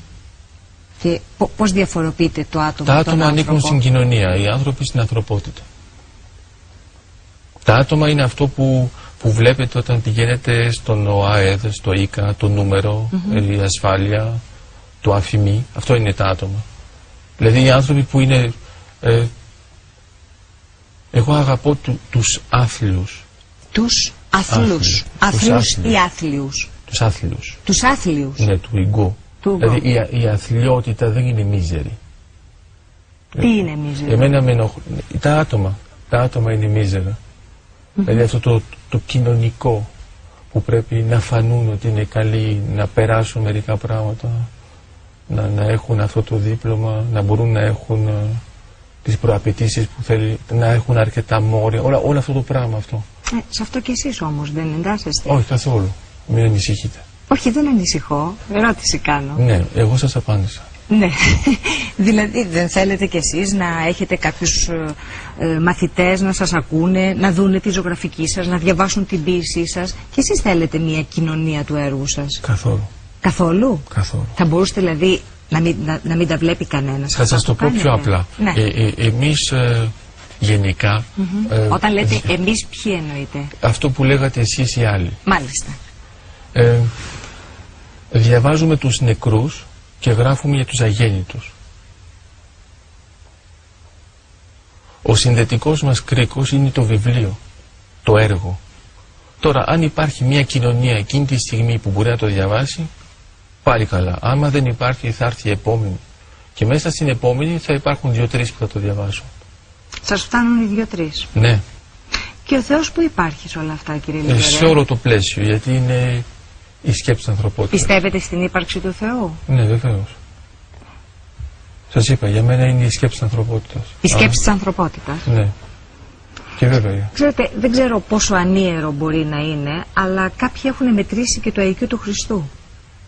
Και πώς διαφοροποιείται το άτομο? Τα άτομα ανήκουν στην κοινωνία, οι άνθρωποι στην ανθρωπότητα. Τα άτομα είναι αυτό που βλέπετε όταν πηγαίνετε στον ΟΑΕΔ, στο ΙΚΑ, το νούμερο, η ασφάλεια, το αφημί. Αυτό είναι τα άτομα. Δηλαδή οι άνθρωποι που είναι... Εγώ αγαπώ τους άθλιους. Τους αθλούς. Αθλούς ή άθλιους? Τους άθλιους. Τους άθλιους. Ναι, του ΙΚΟ. Δηλαδή η αθλιότητα δεν είναι μίζερη. Τι είναι μίζερη? Εμένα με ενοχλεί. Τα άτομα είναι μίζερα. Δηλαδή αυτό το κοινωνικό που πρέπει να φανούν ότι είναι καλοί, να περάσουν μερικά πράγματα, να έχουν αυτό το δίπλωμα, να μπορούν να έχουν τις προαπαιτήσεις που θέλει, να έχουν αρκετά μόρια, όλο αυτό το πράγμα αυτό. Σε αυτό κι εσείς όμως δεν εντάσσεστε? Όχι καθόλου, μην ανησυχείτε. Όχι, δεν ανησυχώ. Ερώτηση κάνω. Ναι, εγώ σας απάντησα. Ναι, δηλαδή δεν θέλετε κι εσείς να έχετε κάποιους μαθητές να σας ακούνε, να δούνε τη ζωγραφική σας, να διαβάσουν την ποίησή σας, και εσείς θέλετε μια κοινωνία του έργου σας? Καθόλου. Καθόλου? Καθόλου. Θα μπορούσατε δηλαδή να μην τα βλέπει κανένας? Θα σας το πω πιο απλά. Ναι. Εμείς γενικά... Όταν λέτε εμείς, ποιοι εννοείτε? Αυτό που λέγατε εσείς οι άλλοι. Μάλιστα. Διαβάζουμε τους νεκρούς και γράφουμε για τους αγέννητους. Ο συνδετικός μας κρίκος είναι το βιβλίο, το έργο. Τώρα, αν υπάρχει μια κοινωνία εκείνη τη στιγμή που μπορεί να το διαβάσει, πάλι καλά. Άμα δεν υπάρχει, θα έρθει η επόμενη. Και μέσα στην επόμενη θα υπάρχουν 2-3 που θα το διαβάσουν. Σας φτάνουν οι 2-3. Ναι. Και ο Θεός που υπάρχει σε όλα αυτά, κύριε Λυγερό? Σε όλο το πλαίσιο, γιατί είναι... η σκέψη της ανθρωπότητας. Πιστεύετε στην ύπαρξη του Θεού? Ναι, βεβαίως. Σας είπα, για μένα είναι η σκέψη της ανθρωπότητας. Η σκέψη της ανθρωπότητας. Ναι. Και βέβαια. Ξέρετε, δεν ξέρω πόσο ανίερο μπορεί να είναι, αλλά κάποιοι έχουν μετρήσει και το IQ του Χριστού.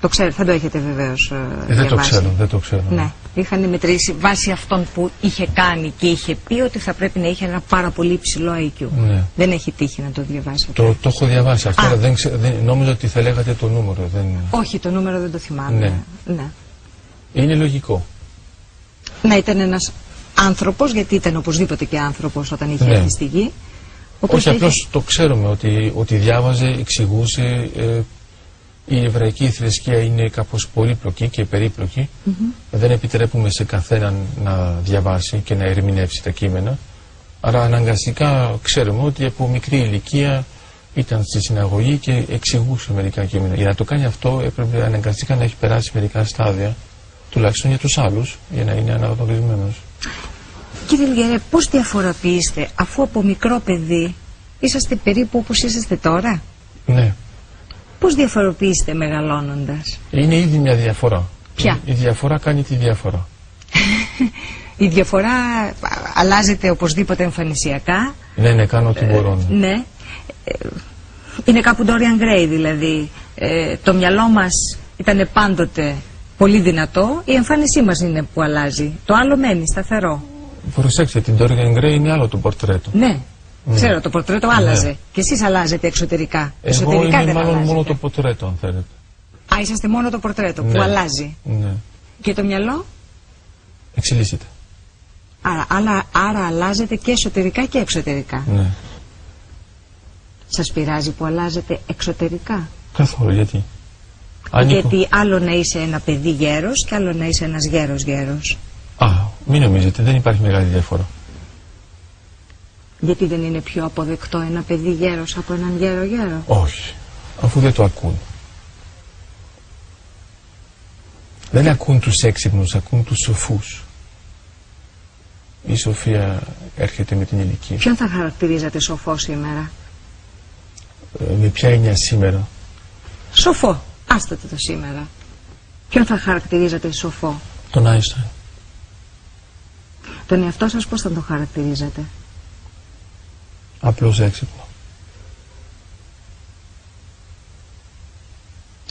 Το ξέρω, θα το έχετε βεβαίως διαβάσει. Δεν το ξέρω. Ναι. Είχαν μετρήσει βάσει αυτών που είχε κάνει και είχε πει ότι θα πρέπει να είχε ένα πάρα πολύ υψηλό IQ. Ναι. Δεν έχει τύχει να το διαβάσετε? Το έχω διαβάσει αυτό, αλλά νόμιζα ότι θα λέγατε το νούμερο. Όχι, το νούμερο δεν το θυμάμαι. Ναι. Ναι. Είναι λογικό. Να ήταν ένας άνθρωπος, γιατί ήταν οπωσδήποτε και άνθρωπος όταν είχε έρθει στη γη. Όχι, απλώς το ξέρουμε ότι διάβαζε, εξηγούσε. Η εβραϊκή θρησκεία είναι κάπως πολύπλοκη και περίπλοκη. Δεν επιτρέπουμε σε καθέναν να διαβάσει και να ερμηνεύσει τα κείμενα. Άρα αναγκαστικά ξέρουμε ότι από μικρή ηλικία ήταν στη συναγωγή και εξηγούσε μερικά κείμενα. Για να το κάνει αυτό έπρεπε αναγκαστικά να έχει περάσει μερικά στάδια, τουλάχιστον για τους άλλους, για να είναι αναγνωρισμένος. Κύριε Λυγερέ, πώς διαφοροποιείστε, αφού από μικρό παιδί είσαστε περίπου όπως είσαστε τώρα? Ναι. Πώς διαφοροποιείστε μεγαλώνοντας? Είναι ήδη μια διαφορά. Ποια? Η διαφορά κάνει τη διαφορά. Η διαφορά αλλάζεται οπωσδήποτε εμφανισιακά. Ναι, ναι, κάνω ό,τι μπορώ. Ναι. Είναι κάπου Dorian Gray δηλαδή. Το μυαλό μας ήταν πάντοτε πολύ δυνατό, η εμφάνισή μας είναι που αλλάζει. Το άλλο μένει σταθερό. Προσέξτε, την Dorian Gray είναι άλλο το πορτρέτο. Ναι. Ξέρω, το πορτρέτο άλλαζε. Ναι. Και εσείς αλλάζετε εξωτερικά. Εγώ είμαι μάλλον μόνο το πορτρέτο, αν θέλετε. Α, είσαστε μόνο το πορτρέτο που αλλάζει. Ναι. Και το μυαλό? Εξελίσσεται. Άρα αλλάζετε και εσωτερικά και εξωτερικά. Ναι. Σας πειράζει που αλλάζετε εξωτερικά? Καθόλου, γιατί? Γιατί άλλο να είσαι ένα παιδί γέρος και άλλο να είσαι ένας γέρος γέρος. Α, μην νομίζετε, δεν υπάρχει μεγάλη διαφορά. Γιατί δεν είναι πιο αποδεκτό ένα παιδί γέρος από έναν γέρο γέρο? Όχι, αφού δεν το ακούν. Δεν ακούν τους έξυπνους, ακούν τους σοφούς. Η σοφία έρχεται με την ηλικία. Ποιον θα χαρακτηρίζατε σοφό σήμερα? Με ποια έννοια σήμερα? Σοφό, άστατε το σήμερα. Ποιον θα χαρακτηρίζατε σοφό? Τον Άινσταϊν. Τον εαυτό σας πώς θα τον χαρακτηρίζατε? Απλώς έξυπνο.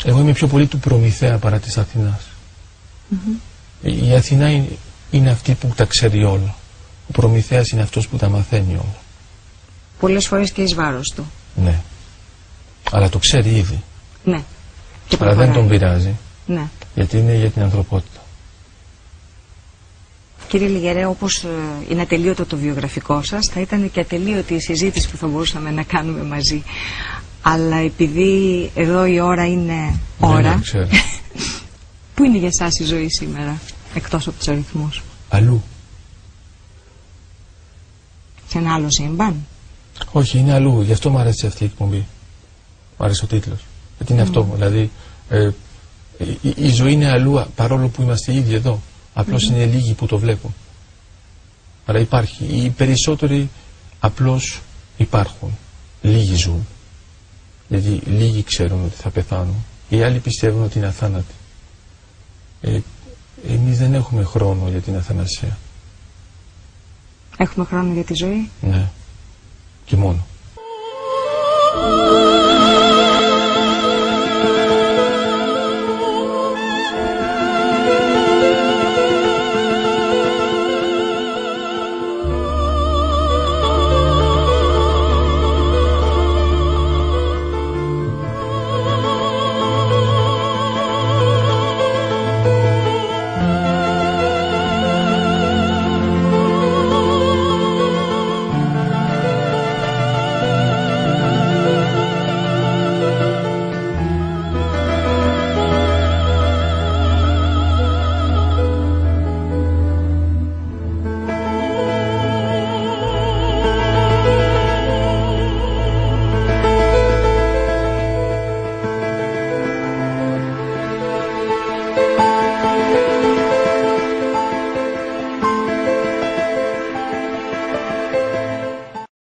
Εγώ είμαι πιο πολύ του Προμηθέα παρά της Αθηνάς. Η Αθηνά είναι αυτή που τα ξέρει όλα. Ο Προμηθέας είναι αυτός που τα μαθαίνει όλα. Πολλές φορές και εις βάρος του. Ναι. Αλλά το ξέρει ήδη. Ναι. Και αλλά δεν τον πειράζει. Ναι. Γιατί είναι για την ανθρωπότητα. Κύριε Λυγερέ, όπως είναι ατελείωτο το βιογραφικό σας, θα ήταν και ατελείωτη η συζήτηση που θα μπορούσαμε να κάνουμε μαζί. Αλλά επειδή εδώ η ώρα είναι ώρα, πού είναι για εσάς η ζωή σήμερα, εκτός από τους αριθμούς? Αλλού. Σε ένα άλλο σύμπαν? Όχι, είναι αλλού. Γι' αυτό μου αρέσει αυτή η εκπομπή. Μου αρέσει ο τίτλος. Γιατί είναι αυτό, δηλαδή η ζωή είναι αλλού παρόλο που είμαστε ήδη εδώ. Απλώς είναι λίγοι που το βλέπουν. Αλλά υπάρχει. Οι περισσότεροι απλώς υπάρχουν. Λίγοι ζουν. Δηλαδή λίγοι ξέρουν ότι θα πεθάνουν. Οι άλλοι πιστεύουν ότι είναι αθάνατοι. Εμείς δεν έχουμε χρόνο για την αθανασία. Έχουμε χρόνο για τη ζωή. Ναι. Και μόνο.